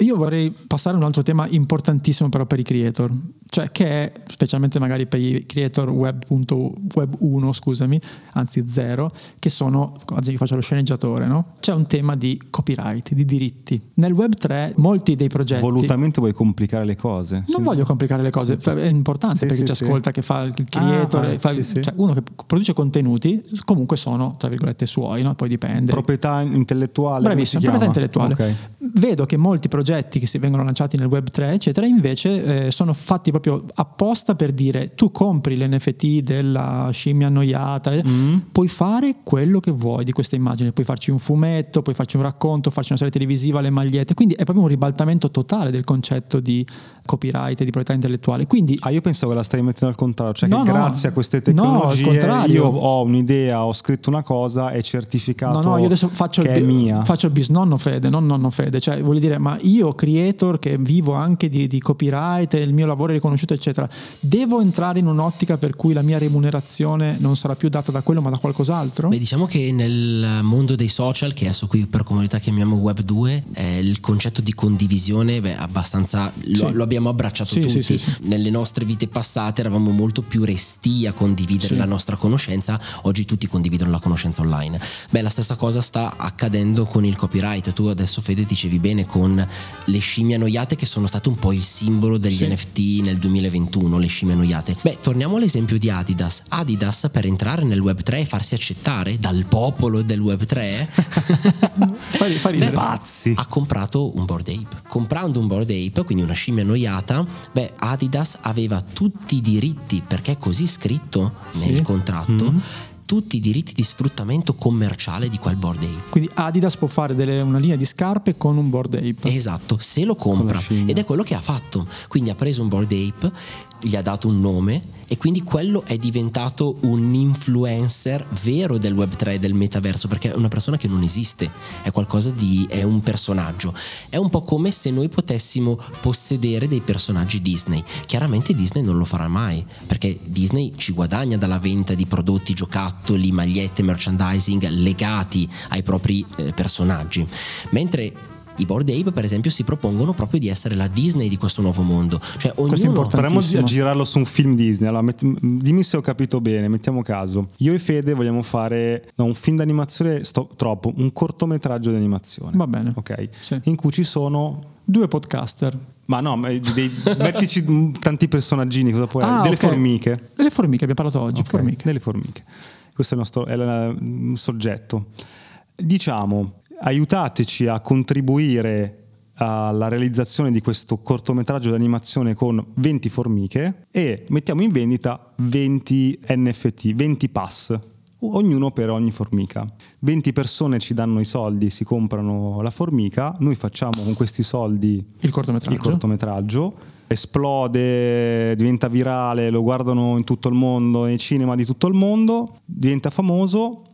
Io vorrei passare a un altro tema importantissimo però per i creator, cioè che è, specialmente magari per i creator web, web uno, scusami, anzi zero, che sono, oggi faccio lo sceneggiatore, no? C'è un tema di copyright, di diritti. Nel web tre molti dei progetti... Volutamente vuoi complicare le cose. Non sì. voglio complicare le cose, è importante sì, perché sì, ci sì. ascolta che fa il creator, ah, fa, sì, sì. Cioè uno che produce contenuti, comunque sono, tra virgolette, suoi, no? Poi dipende. Proprietà intellettuale. Bravissimo, proprietà intellettuale. Okay. Vedo che molti progetti che si vengono lanciati nel web tre eccetera invece eh, sono fatti proprio apposta per dire tu compri l'N F T della scimmia annoiata, mm. puoi fare quello che vuoi di questa immagine, puoi farci un fumetto, puoi farci un racconto, farci una serie televisiva, le magliette, quindi è proprio un ribaltamento totale del concetto di copyright e di proprietà intellettuale. Quindi ah, io pensavo che la stai mettendo al contrario, cioè no, che no, grazie a queste tecnologie no, io ho un'idea, ho scritto una cosa e certificato no no io adesso faccio che è mia, faccio bisnonno fede, non nonno fede, cioè vuol dire ma io Io creator che vivo anche di, di copyright, il mio lavoro è riconosciuto eccetera, devo entrare in un'ottica per cui la mia remunerazione non sarà più data da quello ma da qualcos'altro? Beh, diciamo che nel mondo dei social, che adesso qui per comunità chiamiamo web due, eh, il concetto di condivisione beh, abbastanza lo, sì. lo abbiamo abbracciato sì, tutti sì, sì, sì. Nelle nostre vite passate eravamo molto più restii a condividere sì. la nostra conoscenza, oggi tutti condividono la conoscenza online. Beh, la stessa cosa sta accadendo con il copyright. Tu adesso Fede dicevi bene con le scimmie annoiate che sono state un po' il simbolo degli sì. N F T nel duemilaventuno, le scimmie annoiate. Beh, torniamo all'esempio di Adidas. Adidas per entrare nel web tre e farsi accettare dal popolo del web tre fai, fai beh, pazzi. Ha comprato un Bored Ape. Comprando un Bored Ape, quindi una scimmia annoiata, beh, Adidas aveva tutti i diritti perché è così scritto sì. nel contratto. Mm-hmm. Tutti i diritti di sfruttamento commerciale di quel Bored Ape. Quindi Adidas può fare delle, una linea di scarpe con un Bored Ape. Esatto, se lo compra. Ed è quello che ha fatto. Quindi ha preso un Bored Ape, gli ha dato un nome e quindi quello è diventato un influencer vero del web tre, del metaverso, perché è una persona che non esiste, è qualcosa di, è un personaggio. È un po' come se noi potessimo possedere dei personaggi Disney. Chiaramente Disney non lo farà mai, perché Disney ci guadagna dalla vendita di prodotti, giocattoli, magliette, merchandising legati ai propri eh, personaggi, mentre I Bored Ape, per esempio, si propongono proprio di essere la Disney di questo nuovo mondo. Cioè, ognuno potremmo girarlo su un film Disney. Allora, metti, dimmi se ho capito bene, mettiamo caso. Io e Fede vogliamo fare no, un film d'animazione, sto, troppo, un cortometraggio di animazione. Va bene. Ok. Sì. In cui ci sono due podcaster. Ma no, ma dei, mettici tanti personaggini, cosa puoi ah, delle okay. formiche. Delle formiche, abbiamo parlato oggi, okay. formiche. Delle formiche. Questo è il nostro è la, il soggetto. Diciamo, aiutateci a contribuire alla realizzazione di questo cortometraggio d'animazione con venti formiche e mettiamo in vendita venti N F T, venti pass, ognuno per ogni formica. venti persone ci danno i soldi, si comprano la formica, noi facciamo con questi soldi il cortometraggio, il cortometraggio esplode, diventa virale, lo guardano in tutto il mondo, nei cinema di tutto il mondo, diventa famoso.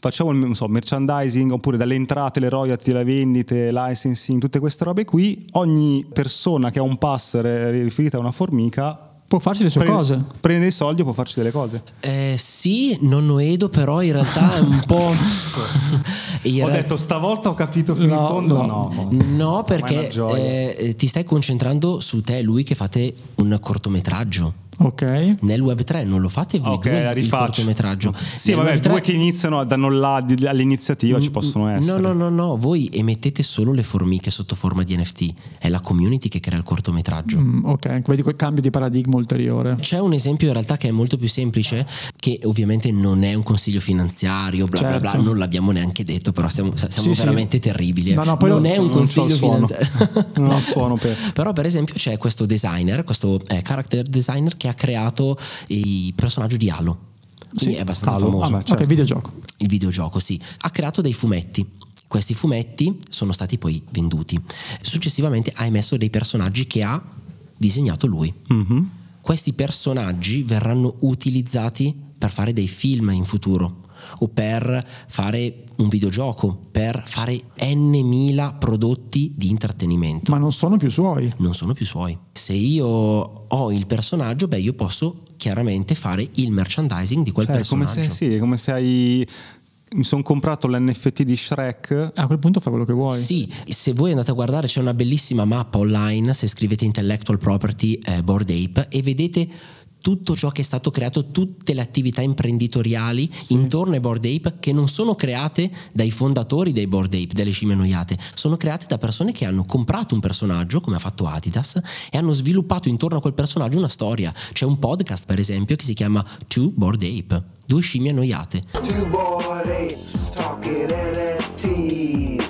Facciamo non so, merchandising, oppure dalle entrate, le royalty, le vendite, licensing, tutte queste robe qui. Ogni persona che ha un pass riferita a una formica può farci le sue prende, cose. Prende dei soldi e può farci delle cose. Eh, sì, nonno Edo, però in realtà è un po'. Ho ra- detto stavolta ho capito fino no, in fondo. No, no, no perché eh, ti stai concentrando su te e lui che fate un cortometraggio. Ok. Nel web tre non lo fate voi, okay, due, il cortometraggio. Sì, nel vabbè, due che iniziano, danno là all'iniziativa, n- ci possono essere. No, no, no, no, voi emettete solo le formiche sotto forma di N F T. È la community che crea il cortometraggio. Mm, ok, vedi quel cambio di paradigma ulteriore. C'è un esempio in realtà che è molto più semplice, che ovviamente non è un consiglio finanziario, bla certo. bla bla, non l'abbiamo neanche detto, però siamo, siamo sì, veramente sì. terribili. No, no, poi non, non è un non consiglio so finanziario. non ho suono per. Però per esempio c'è questo designer, questo eh, character designer che ha creato i personaggi di Halo, quindi sì, è abbastanza Halo. famoso. Ah, beh, certo. Ok, videogioco. Il videogioco, sì. Ha creato dei fumetti. Questi fumetti sono stati poi venduti. Successivamente ha emesso dei personaggi che ha disegnato lui. Mm-hmm. Questi personaggi verranno utilizzati per fare dei film in futuro, o per fare un videogioco, per fare n mila prodotti di intrattenimento. Ma non sono più suoi. Non sono più suoi. Se io ho il personaggio, beh, io posso chiaramente fare il merchandising di quel cioè, personaggio. Come se, sì, è come se hai... mi sono comprato l'N F T di Shrek. A quel punto fa quello che vuoi. Sì, se voi andate a guardare c'è una bellissima mappa online, se scrivete Intellectual Property eh, Bored Ape, e vedete tutto ciò che è stato creato, tutte le attività imprenditoriali sì. intorno ai Bored Ape, che non sono create dai fondatori dei Bored Ape, delle scimmie annoiate, sono create da persone che hanno comprato un personaggio, come ha fatto Adidas, e hanno sviluppato intorno a quel personaggio una storia. C'è un podcast, per esempio, che si chiama Two Bored Ape, due scimmie annoiate. Two Bored Apes talking N F T.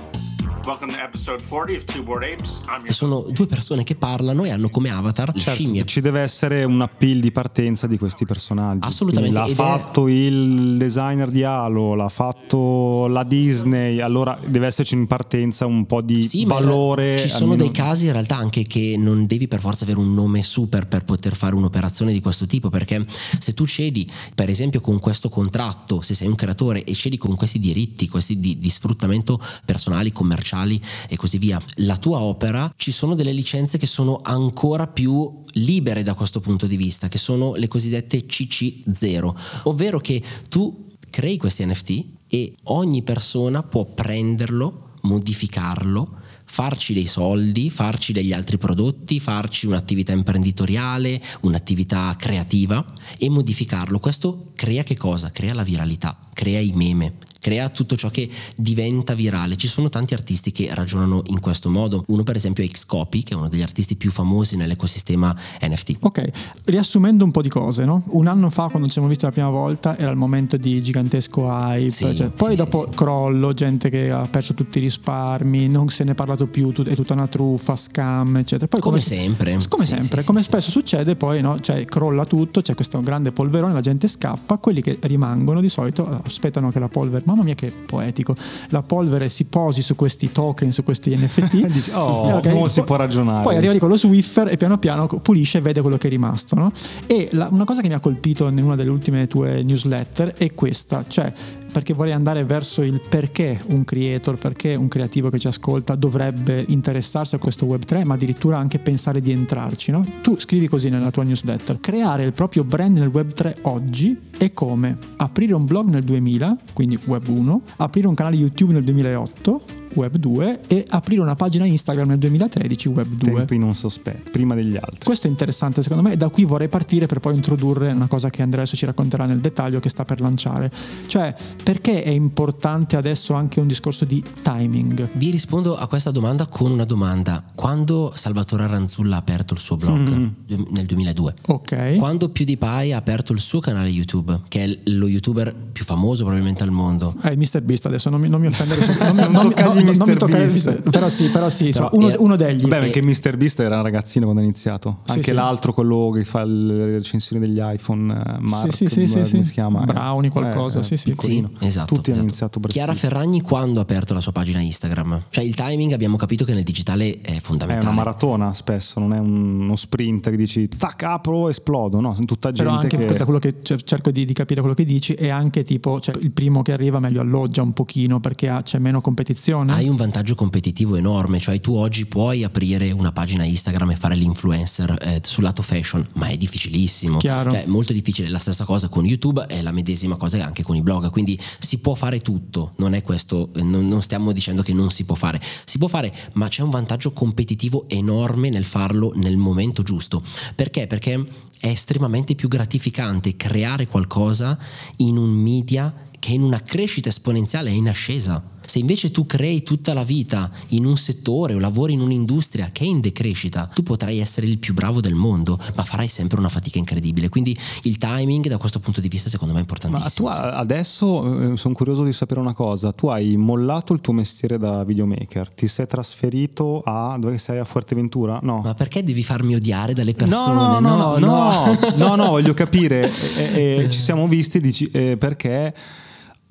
Welcome to episode forty of Two Bored Apes. Sono due persone che parlano e hanno come avatar le certo, scimmie. Ci deve essere un appeal di partenza di questi personaggi. Assolutamente. Quindi l'ha fatto è... il designer di Halo, l'ha fatto la Disney. Allora deve esserci in partenza un po' di sì, valore. Ci sono almeno... dei casi in realtà anche che non devi per forza avere un nome super per poter fare un'operazione di questo tipo, perché se tu cedi per esempio con questo contratto, se sei un creatore e cedi con questi diritti, questi di, di sfruttamento personali, commerciali e così via, la tua opera, ci sono delle licenze che sono ancora più libere da questo punto di vista, che sono le cosiddette C C zero, ovvero che tu crei questi N F T e ogni persona può prenderlo, modificarlo, farci dei soldi, farci degli altri prodotti, farci un'attività imprenditoriale, un'attività creativa e modificarlo. Questo crea che cosa? Crea la viralità, crea i meme, crea tutto ciò che diventa virale. Ci sono tanti artisti che ragionano in questo modo. Uno per esempio è Xcopy, che è uno degli artisti più famosi nell'ecosistema N F T. Ok, riassumendo un po' di cose, no? Un anno fa, quando ci siamo visti la prima volta, era il momento di gigantesco hype, sì, cioè, poi sì, dopo sì, crollo, gente che ha perso tutti i risparmi, non se ne è parlato più, è tutta una truffa, scam, eccetera. Poi, come, come sempre come sì, sempre sì, come sì, spesso sì. succede, poi no? Cioè, crolla tutto, c'è questo grande polverone, la gente scappa, quelli che rimangono di solito aspettano che la polvere, mamma mia che poetico, la polvere si posi su questi token, su questi N F T. Dici, oh, okay, come si può ragionare. Poi arriva lì con lo Swiffer e piano piano pulisce e vede quello che è rimasto, no? E la, una cosa che mi ha colpito in una delle ultime tue newsletter è questa, cioè perché vorrei andare verso il perché un creator, perché un creativo che ci ascolta dovrebbe interessarsi a questo web tre, ma addirittura anche pensare di entrarci, no? Tu scrivi così nella tua newsletter: creare il proprio brand nel web tre oggi è come aprire un blog nel duemila, quindi web uno, aprire un canale YouTube nel duemilaotto, Web due e aprire una pagina Instagram nel duemilatredici Web due. Tempi non sospetti, prima degli altri. Questo è interessante secondo me, e da qui vorrei partire per poi introdurre una cosa che Andrea adesso ci racconterà nel dettaglio, che sta per lanciare. Cioè, perché è importante adesso anche un discorso di timing? Vi rispondo a questa domanda con una domanda. Quando Salvatore Aranzulla ha aperto il suo blog mm. nel duemiladue, ok, quando PewDiePie ha aperto il suo canale YouTube, che è lo youtuber più famoso probabilmente al mondo, è eh, mister Beast, adesso non mi, non mi offendere non, non, non, non, non, non mi toccare Beast. Però sì, però sì però insomma, era, uno, uno degli. Beh, perché mister Beast era un ragazzino quando ha iniziato, anche sì, l'altro, quello che fa le recensioni degli iPhone, Mark, sì, sì, sì, come sì, si chiama? Brownie qualcosa, eh, sì, sì, sì, esatto, tutti esatto. hanno iniziato. Chiara Ferragni quando ha aperto la sua pagina Instagram, cioè il timing abbiamo capito che nel digitale è fondamentale. È una maratona spesso, non è uno sprint che dici tac, apro, esplodo, no, sono tutta gente. Però anche che... da quello che cerco di, di capire quello che dici, è anche tipo, cioè, il primo che arriva meglio alloggia un pochino, perché ha, c'è meno competizione. Hai un vantaggio competitivo enorme, cioè tu oggi puoi aprire una pagina Instagram e fare l'influencer eh, sul lato fashion, ma è difficilissimo, chiaro, cioè, molto difficile. La stessa cosa con YouTube, è la medesima cosa anche con i blog, quindi si può fare tutto, non è questo, non, non stiamo dicendo che non si può fare, si può fare, ma c'è un vantaggio competitivo enorme nel farlo nel momento giusto. Perché? Perché è estremamente più gratificante creare qualcosa in un media che in una crescita esponenziale è in ascesa. Se invece tu crei tutta la vita in un settore o lavori in un'industria che è in decrescita, tu potrai essere il più bravo del mondo, ma farai sempre una fatica incredibile. Quindi il timing da questo punto di vista secondo me è importantissimo. Ma tu adesso, sono curioso di sapere una cosa, tu hai mollato il tuo mestiere da videomaker, ti sei trasferito a, dove sei, a Fuerteventura? No. Ma perché devi farmi odiare dalle persone? No, no, no, no, no, no, no, no, no voglio capire, eh, eh, ci siamo visti, dici, eh, perché...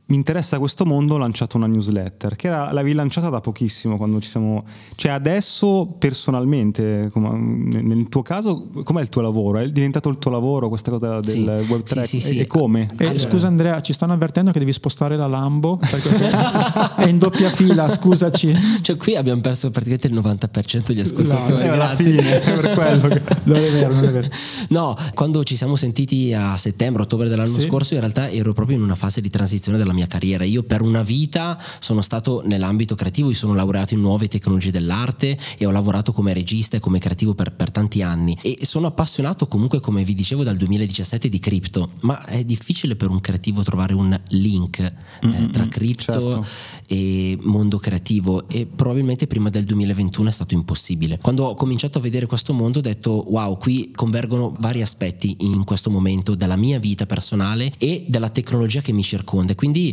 mi interessa questo mondo, ho lanciato una newsletter che era, l'avevi lanciata da pochissimo quando ci siamo, cioè adesso personalmente, come, nel tuo caso, com'è il tuo lavoro? È diventato il tuo lavoro questa cosa del sì, web track? Sì, sì, e, sì. e come? Eh, allora. Scusa Andrea, ci stanno avvertendo che devi spostare la Lambo perché è in doppia fila, scusaci. Cioè qui abbiamo perso praticamente il novanta per cento degli ascoltatori. No, grazie. Fine, è per quello che... non è vero, non è vero. No, quando ci siamo sentiti a settembre, ottobre dell'anno sì. scorso, in realtà ero proprio in una fase di transizione della mia carriera. Io per una vita sono stato nell'ambito creativo, io sono laureato in nuove tecnologie dell'arte e ho lavorato come regista e come creativo per, per tanti anni, e sono appassionato comunque, come vi dicevo, dal duemiladiciassette di cripto, ma è difficile per un creativo trovare un link eh, tra cripto certo. e mondo creativo, e probabilmente prima del duemilaventuno è stato impossibile. Quando ho cominciato a vedere questo mondo ho detto wow, qui convergono vari aspetti in questo momento della mia vita personale e della tecnologia che mi circonda, quindi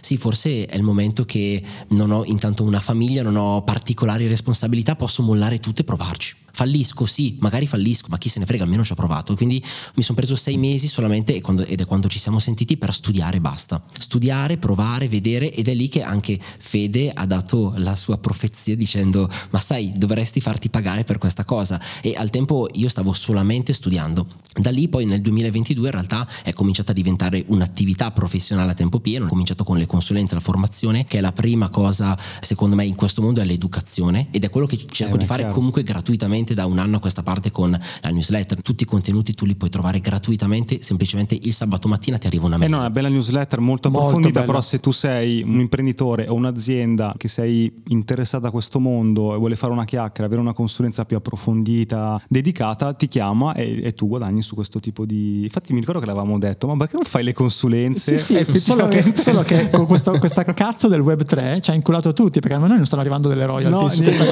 sì, forse è il momento che non ho intanto una famiglia, non ho particolari responsabilità, posso mollare tutto e provarci. Fallisco, sì, magari fallisco, ma chi se ne frega, almeno ci ho provato. Quindi mi sono preso sei mesi solamente, ed è quando ci siamo sentiti, per studiare, basta. Studiare, provare, vedere, ed è lì che anche Fede ha dato la sua profezia dicendo ma sai, dovresti farti pagare per questa cosa, e al tempo io stavo solamente studiando. Da lì poi nel duemilaventidue in realtà è cominciata a diventare un'attività professionale a tempo pieno. Ho cominciato con le consulenze, la formazione, che è la prima cosa secondo me in questo mondo, è l'educazione, ed è quello che cerco eh, di fare chiaro. comunque gratuitamente da un anno a questa parte con la newsletter. Tutti i contenuti tu li puoi trovare gratuitamente, semplicemente il sabato mattina ti arriva una mail. Eh no, una bella newsletter molto approfondita, molto però se tu sei un imprenditore o un'azienda che sei interessata a questo mondo e vuole fare una chiacchiera, avere una consulenza più approfondita, dedicata, ti chiama e, e tu guadagni su questo tipo di... Infatti mi ricordo che l'avevamo detto, ma perché non fai le consulenze? Sì, sì, eh, solo, che, solo che con questo, questa cazzo del web tre ci ha inculato tutti, perché a noi non stanno arrivando delle royalties. No,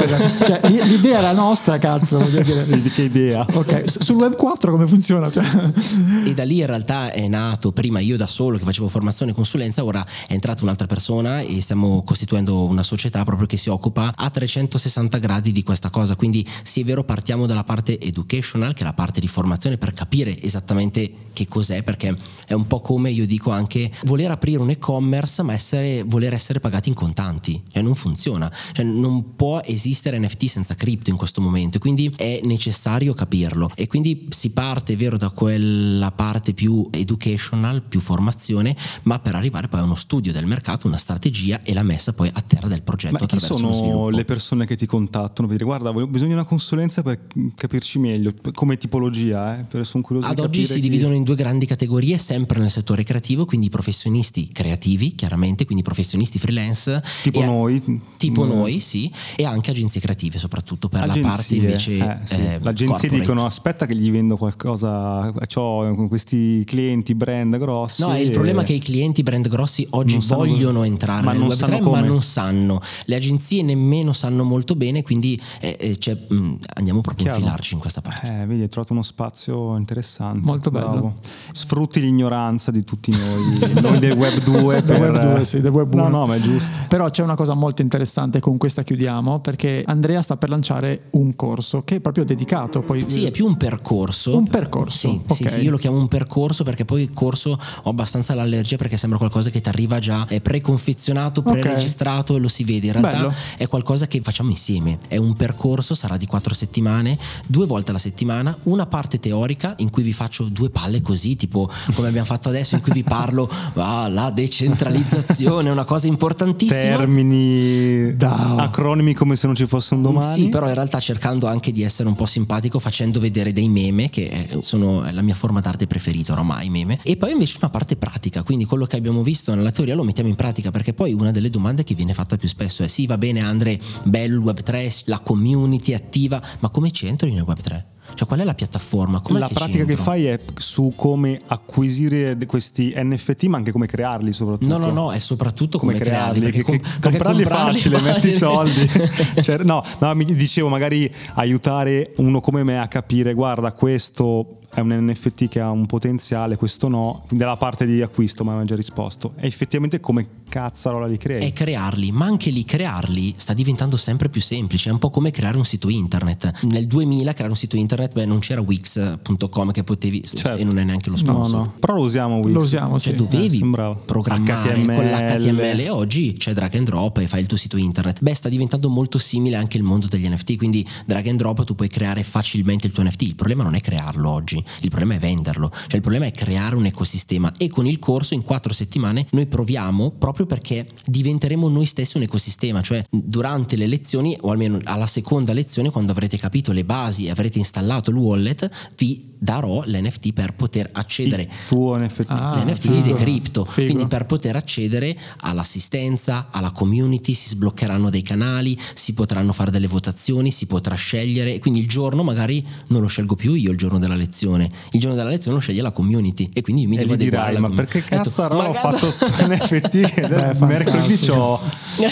cioè, l'idea era nostra, cazzo. Che idea. Okay. Sul web quattro come funziona? Cioè. E da lì in realtà è nato, prima io da solo che facevo formazione e consulenza, ora è entrata un'altra persona e stiamo costituendo una società proprio che si occupa a trecentosessanta gradi di questa cosa. Quindi sì, è vero, partiamo dalla parte educational, che è la parte di formazione, per capire esattamente che cos'è, perché è un po' come, io dico, anche voler aprire un e-commerce ma essere, voler essere pagati in contanti, cioè non funziona, cioè non può esistere N F T senza cripto in questo momento. Quindi quindi è necessario capirlo. E quindi si parte, è vero, da quella parte più educational, più formazione, ma per arrivare poi a uno studio del mercato, una strategia e la messa poi a terra del progetto. Ma chi sono le persone che ti contattano per dire guarda, ho bisogno di una consulenza per capirci meglio come tipologia, eh? Per sono curioso. Ad di oggi si chi... dividono in due grandi categorie, sempre nel settore creativo, quindi professionisti creativi chiaramente, quindi professionisti freelance tipo noi tipo mm. noi sì, e anche agenzie creative, soprattutto per agenzie, la parte invece eh, sì. eh, l'agenzia dicono aspetta che gli vendo qualcosa, c'ho questi clienti brand grossi. No, è il problema che i clienti brand grossi oggi vogliono entrare nel web tre ma non sanno, le agenzie nemmeno sanno molto bene, quindi eh, cioè, mh, andiamo proprio a infilarci in questa parte. Eh, vedi, hai trovato uno spazio interessante, molto bello. Bravo. Sfrutti l'ignoranza di tutti noi, noi del web due, per... web due sì, del web uno. No, no, ma è giusto. Però c'è una cosa molto interessante, con questa chiudiamo, perché Andrea sta per lanciare un corso che è proprio dedicato poi... Sì, è più un percorso. Un percorso. Sì, okay. Sì, sì, io lo chiamo un percorso perché poi il corso ho abbastanza l'allergia, perché sembra qualcosa che ti arriva già è preconfezionato, preregistrato, okay. E lo si vede. In realtà bello. È qualcosa che facciamo insieme. È un percorso, sarà di quattro settimane, due volte alla settimana, una parte teorica in cui vi faccio due palle così, tipo come abbiamo fatto adesso, in cui vi parlo ah, la decentralizzazione è una cosa importantissima. Termini da acronimi come se non ci fosse un domani. Sì, però in realtà cercando anche di essere un po' simpatico, facendo vedere dei meme che sono la mia forma d'arte preferita ormai, i meme. E poi invece una parte pratica, quindi quello che abbiamo visto nella teoria lo mettiamo in pratica, perché poi una delle domande che viene fatta più spesso è sì, va bene Andre, bello il web tre, la community attiva, ma come c'entri nel web tre? Cioè qual è la piattaforma? Com'è la che pratica c'entro? Che fai è su come acquisire questi N F T, ma anche come crearli soprattutto. No, no, no, è soprattutto come, come crearli, crearli perché, perché, com- comprarli, perché comprarli è facile, facile. Metti i soldi. Cioè, no, no, mi dicevo magari aiutare uno come me a capire guarda questo... è un N F T che ha un potenziale, questo no, della parte di acquisto, ma mi ha già risposto. È effettivamente come cazzarola li crei. È crearli, ma anche lì crearli sta diventando sempre più semplice, è un po' come creare un sito internet. Nel duemila creare un sito internet, beh, non c'era wix punto com che potevi, certo. E non è neanche lo sponsor. No, no. Però lo usiamo Wix. Lo usiamo, cioè, sì. Dovevi eh, programmare H T M L. Con l'H T M L, e oggi c'è drag and drop e fai il tuo sito internet. Beh, sta diventando molto simile anche il mondo degli N F T, quindi drag and drop tu puoi creare facilmente il tuo N F T. Il problema non è crearlo oggi, il problema è venderlo, cioè il problema è creare un ecosistema. E con il corso in quattro settimane noi proviamo, proprio perché diventeremo noi stessi un ecosistema, cioè durante le lezioni, o almeno alla seconda lezione, quando avrete capito le basi e avrete installato il wallet, vi darò l'N F T per poter accedere, il tuo N F T, ah, l'N F T di Decripto, quindi per poter accedere all'assistenza, alla community, si sbloccheranno dei canali, si potranno fare delle votazioni, si potrà scegliere, quindi il giorno magari non lo scelgo più io il giorno della lezione, il giorno della lezione lo sceglie la community, e quindi io mi e devo adeguare. Ma com- perché cazzo detto, ho fatto sto N F T che eh, mercoledì c'ho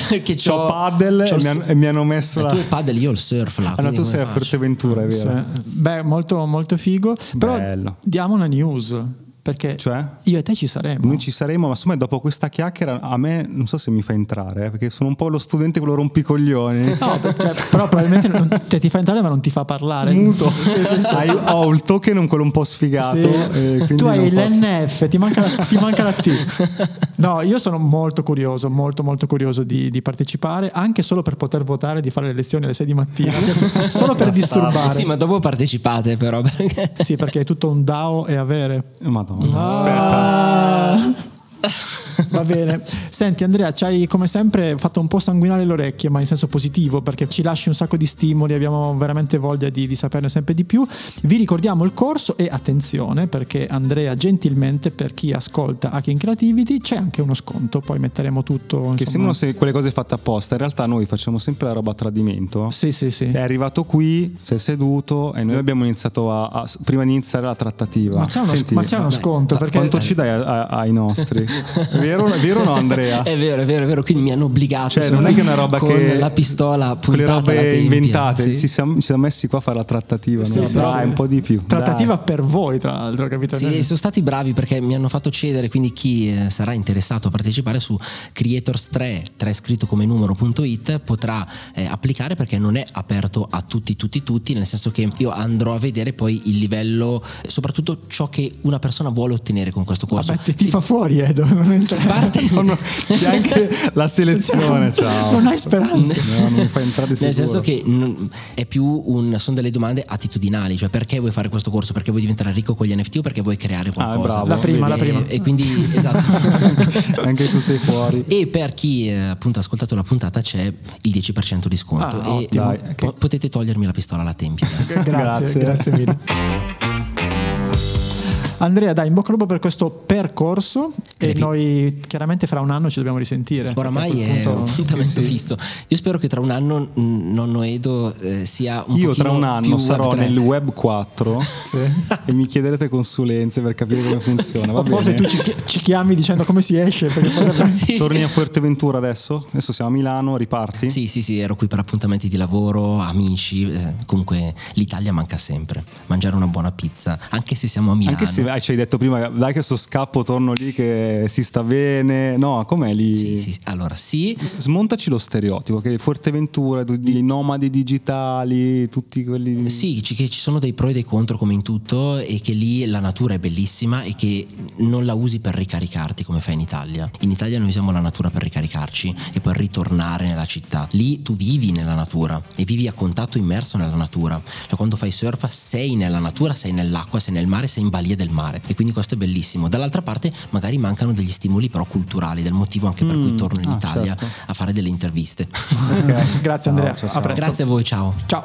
che c'ho, c'ho paddle c'ho e, mi hanno, e mi hanno messo la, la... tu il paddle, io il surf là, allora tu sei a Fuerteventura, è vero? Sì. Beh, molto molto figo. Però bello. Diamo una news, perché cioè? Io e te ci saremo. Noi ci saremo, ma insomma dopo questa chiacchiera a me non so se mi fa entrare, eh, perché sono un po' lo studente quello rompicoglioni. No, cioè, però probabilmente non, te ti fa entrare ma non ti fa parlare. Muto. Hai, ho il token quello un po' sfigato. Sì. Eh, tu hai l'N F, ti manca, la, ti manca la T. No, io sono molto curioso, molto molto curioso di, di partecipare, anche solo per poter votare, di fare le lezioni alle sei di mattina, cioè, solo per disturbare. Sì, ma dopo partecipate però. Perché... Sì, perché è tutto un DAO e avere. Madonna. No. Aspetta. Va bene. Senti Andrea, ci hai come sempre fatto un po' sanguinare le orecchie, ma in senso positivo, perché ci lasci un sacco di stimoli, abbiamo veramente voglia di, di saperne sempre di più. Vi ricordiamo il corso, e attenzione perché Andrea gentilmente, per chi ascolta Hacking Creativity, c'è anche uno sconto, poi metteremo tutto insomma. Che sembrano se quelle cose fatte apposta, in realtà noi facciamo sempre la roba a tradimento. Sì sì sì. È arrivato qui, si è seduto e noi abbiamo iniziato a, a prima di iniziare la trattativa. Ma c'è uno, Senti, ma c'è uno sconto, dai, perché... Quanto ci dai a, a, ai nostri? Vero, vero no Andrea? È vero, è vero, è vero, quindi mi hanno obbligato. Cioè non è che è una roba con che la pistola puntata, con le robe inventate, sì. Ci siamo, ci siamo messi qua a fare la trattativa, sì, no? Sì, dai, sì. Un po' di più. Trattativa dai. Per voi tra l'altro, capito? Sì, sono stati bravi perché mi hanno fatto cedere, quindi chi eh, sarà interessato a partecipare su Creators tre, tre scritto come numero.it potrà eh, applicare, perché non è aperto a tutti tutti tutti, nel senso che io andrò a vedere poi il livello, soprattutto ciò che una persona vuole ottenere con questo corso. Vabbè, ti, sì. Ti fa fuori, eh, dove non entra. parte non ho, c'è anche la selezione. Ciao. Non hai speranza. No, non mi fai entrare sicuro. Nel senso che non, è più un, sono delle domande attitudinali, cioè perché vuoi fare questo corso? Perché vuoi diventare ricco con gli N F T o perché vuoi creare qualcosa? Ah, la prima, e, la prima. E quindi esatto. Anche tu sei fuori. E per chi appunto ha ascoltato la puntata c'è il dieci per cento di sconto. Ah, e dai, po- okay. potete togliermi la pistola alla tempia. Grazie, grazie, grazie mille. Andrea, dai, in bocca al lupo per questo percorso. E, e noi chiaramente fra un anno ci dobbiamo risentire. Oramai è punto... un appuntamento sì, fisso. Io spero che tra un anno nonno Edo eh, sia un Io tra un anno sarò web nel web quattro sì. E mi chiederete consulenze per capire come funziona. Va o bene. Forse tu ci, ci chiami dicendo come si esce perché potrebbe... sì. Torni a Fuerteventura adesso? Adesso siamo a Milano, riparti? Sì, sì, sì, ero qui per appuntamenti di lavoro, amici eh, comunque l'Italia manca sempre. Mangiare una buona pizza, anche se siamo a Milano. Anche se Ah, ci hai detto prima, dai che sto scappo, torno lì che si sta bene. No, com'è lì? Sì, sì, allora sì. Smontaci lo stereotipo che Fuerteventura, i nomadi digitali, tutti quelli. Sì, che ci sono dei pro e dei contro come in tutto e che lì la natura è bellissima e che non la usi per ricaricarti come fai in Italia. In Italia noi usiamo la natura per ricaricarci e poi ritornare nella città. Lì tu vivi nella natura e vivi a contatto immerso nella natura. Cioè quando fai surf sei nella natura, sei nell'acqua, sei nel mare, sei in balia del mare. Mare. E quindi questo è bellissimo. Dall'altra parte magari mancano degli stimoli però culturali, del motivo anche per mm, cui torno in ah, Italia certo. a fare delle interviste. Okay. Grazie Andrea, ciao, ciao, a presto. Grazie a voi, ciao. Ciao.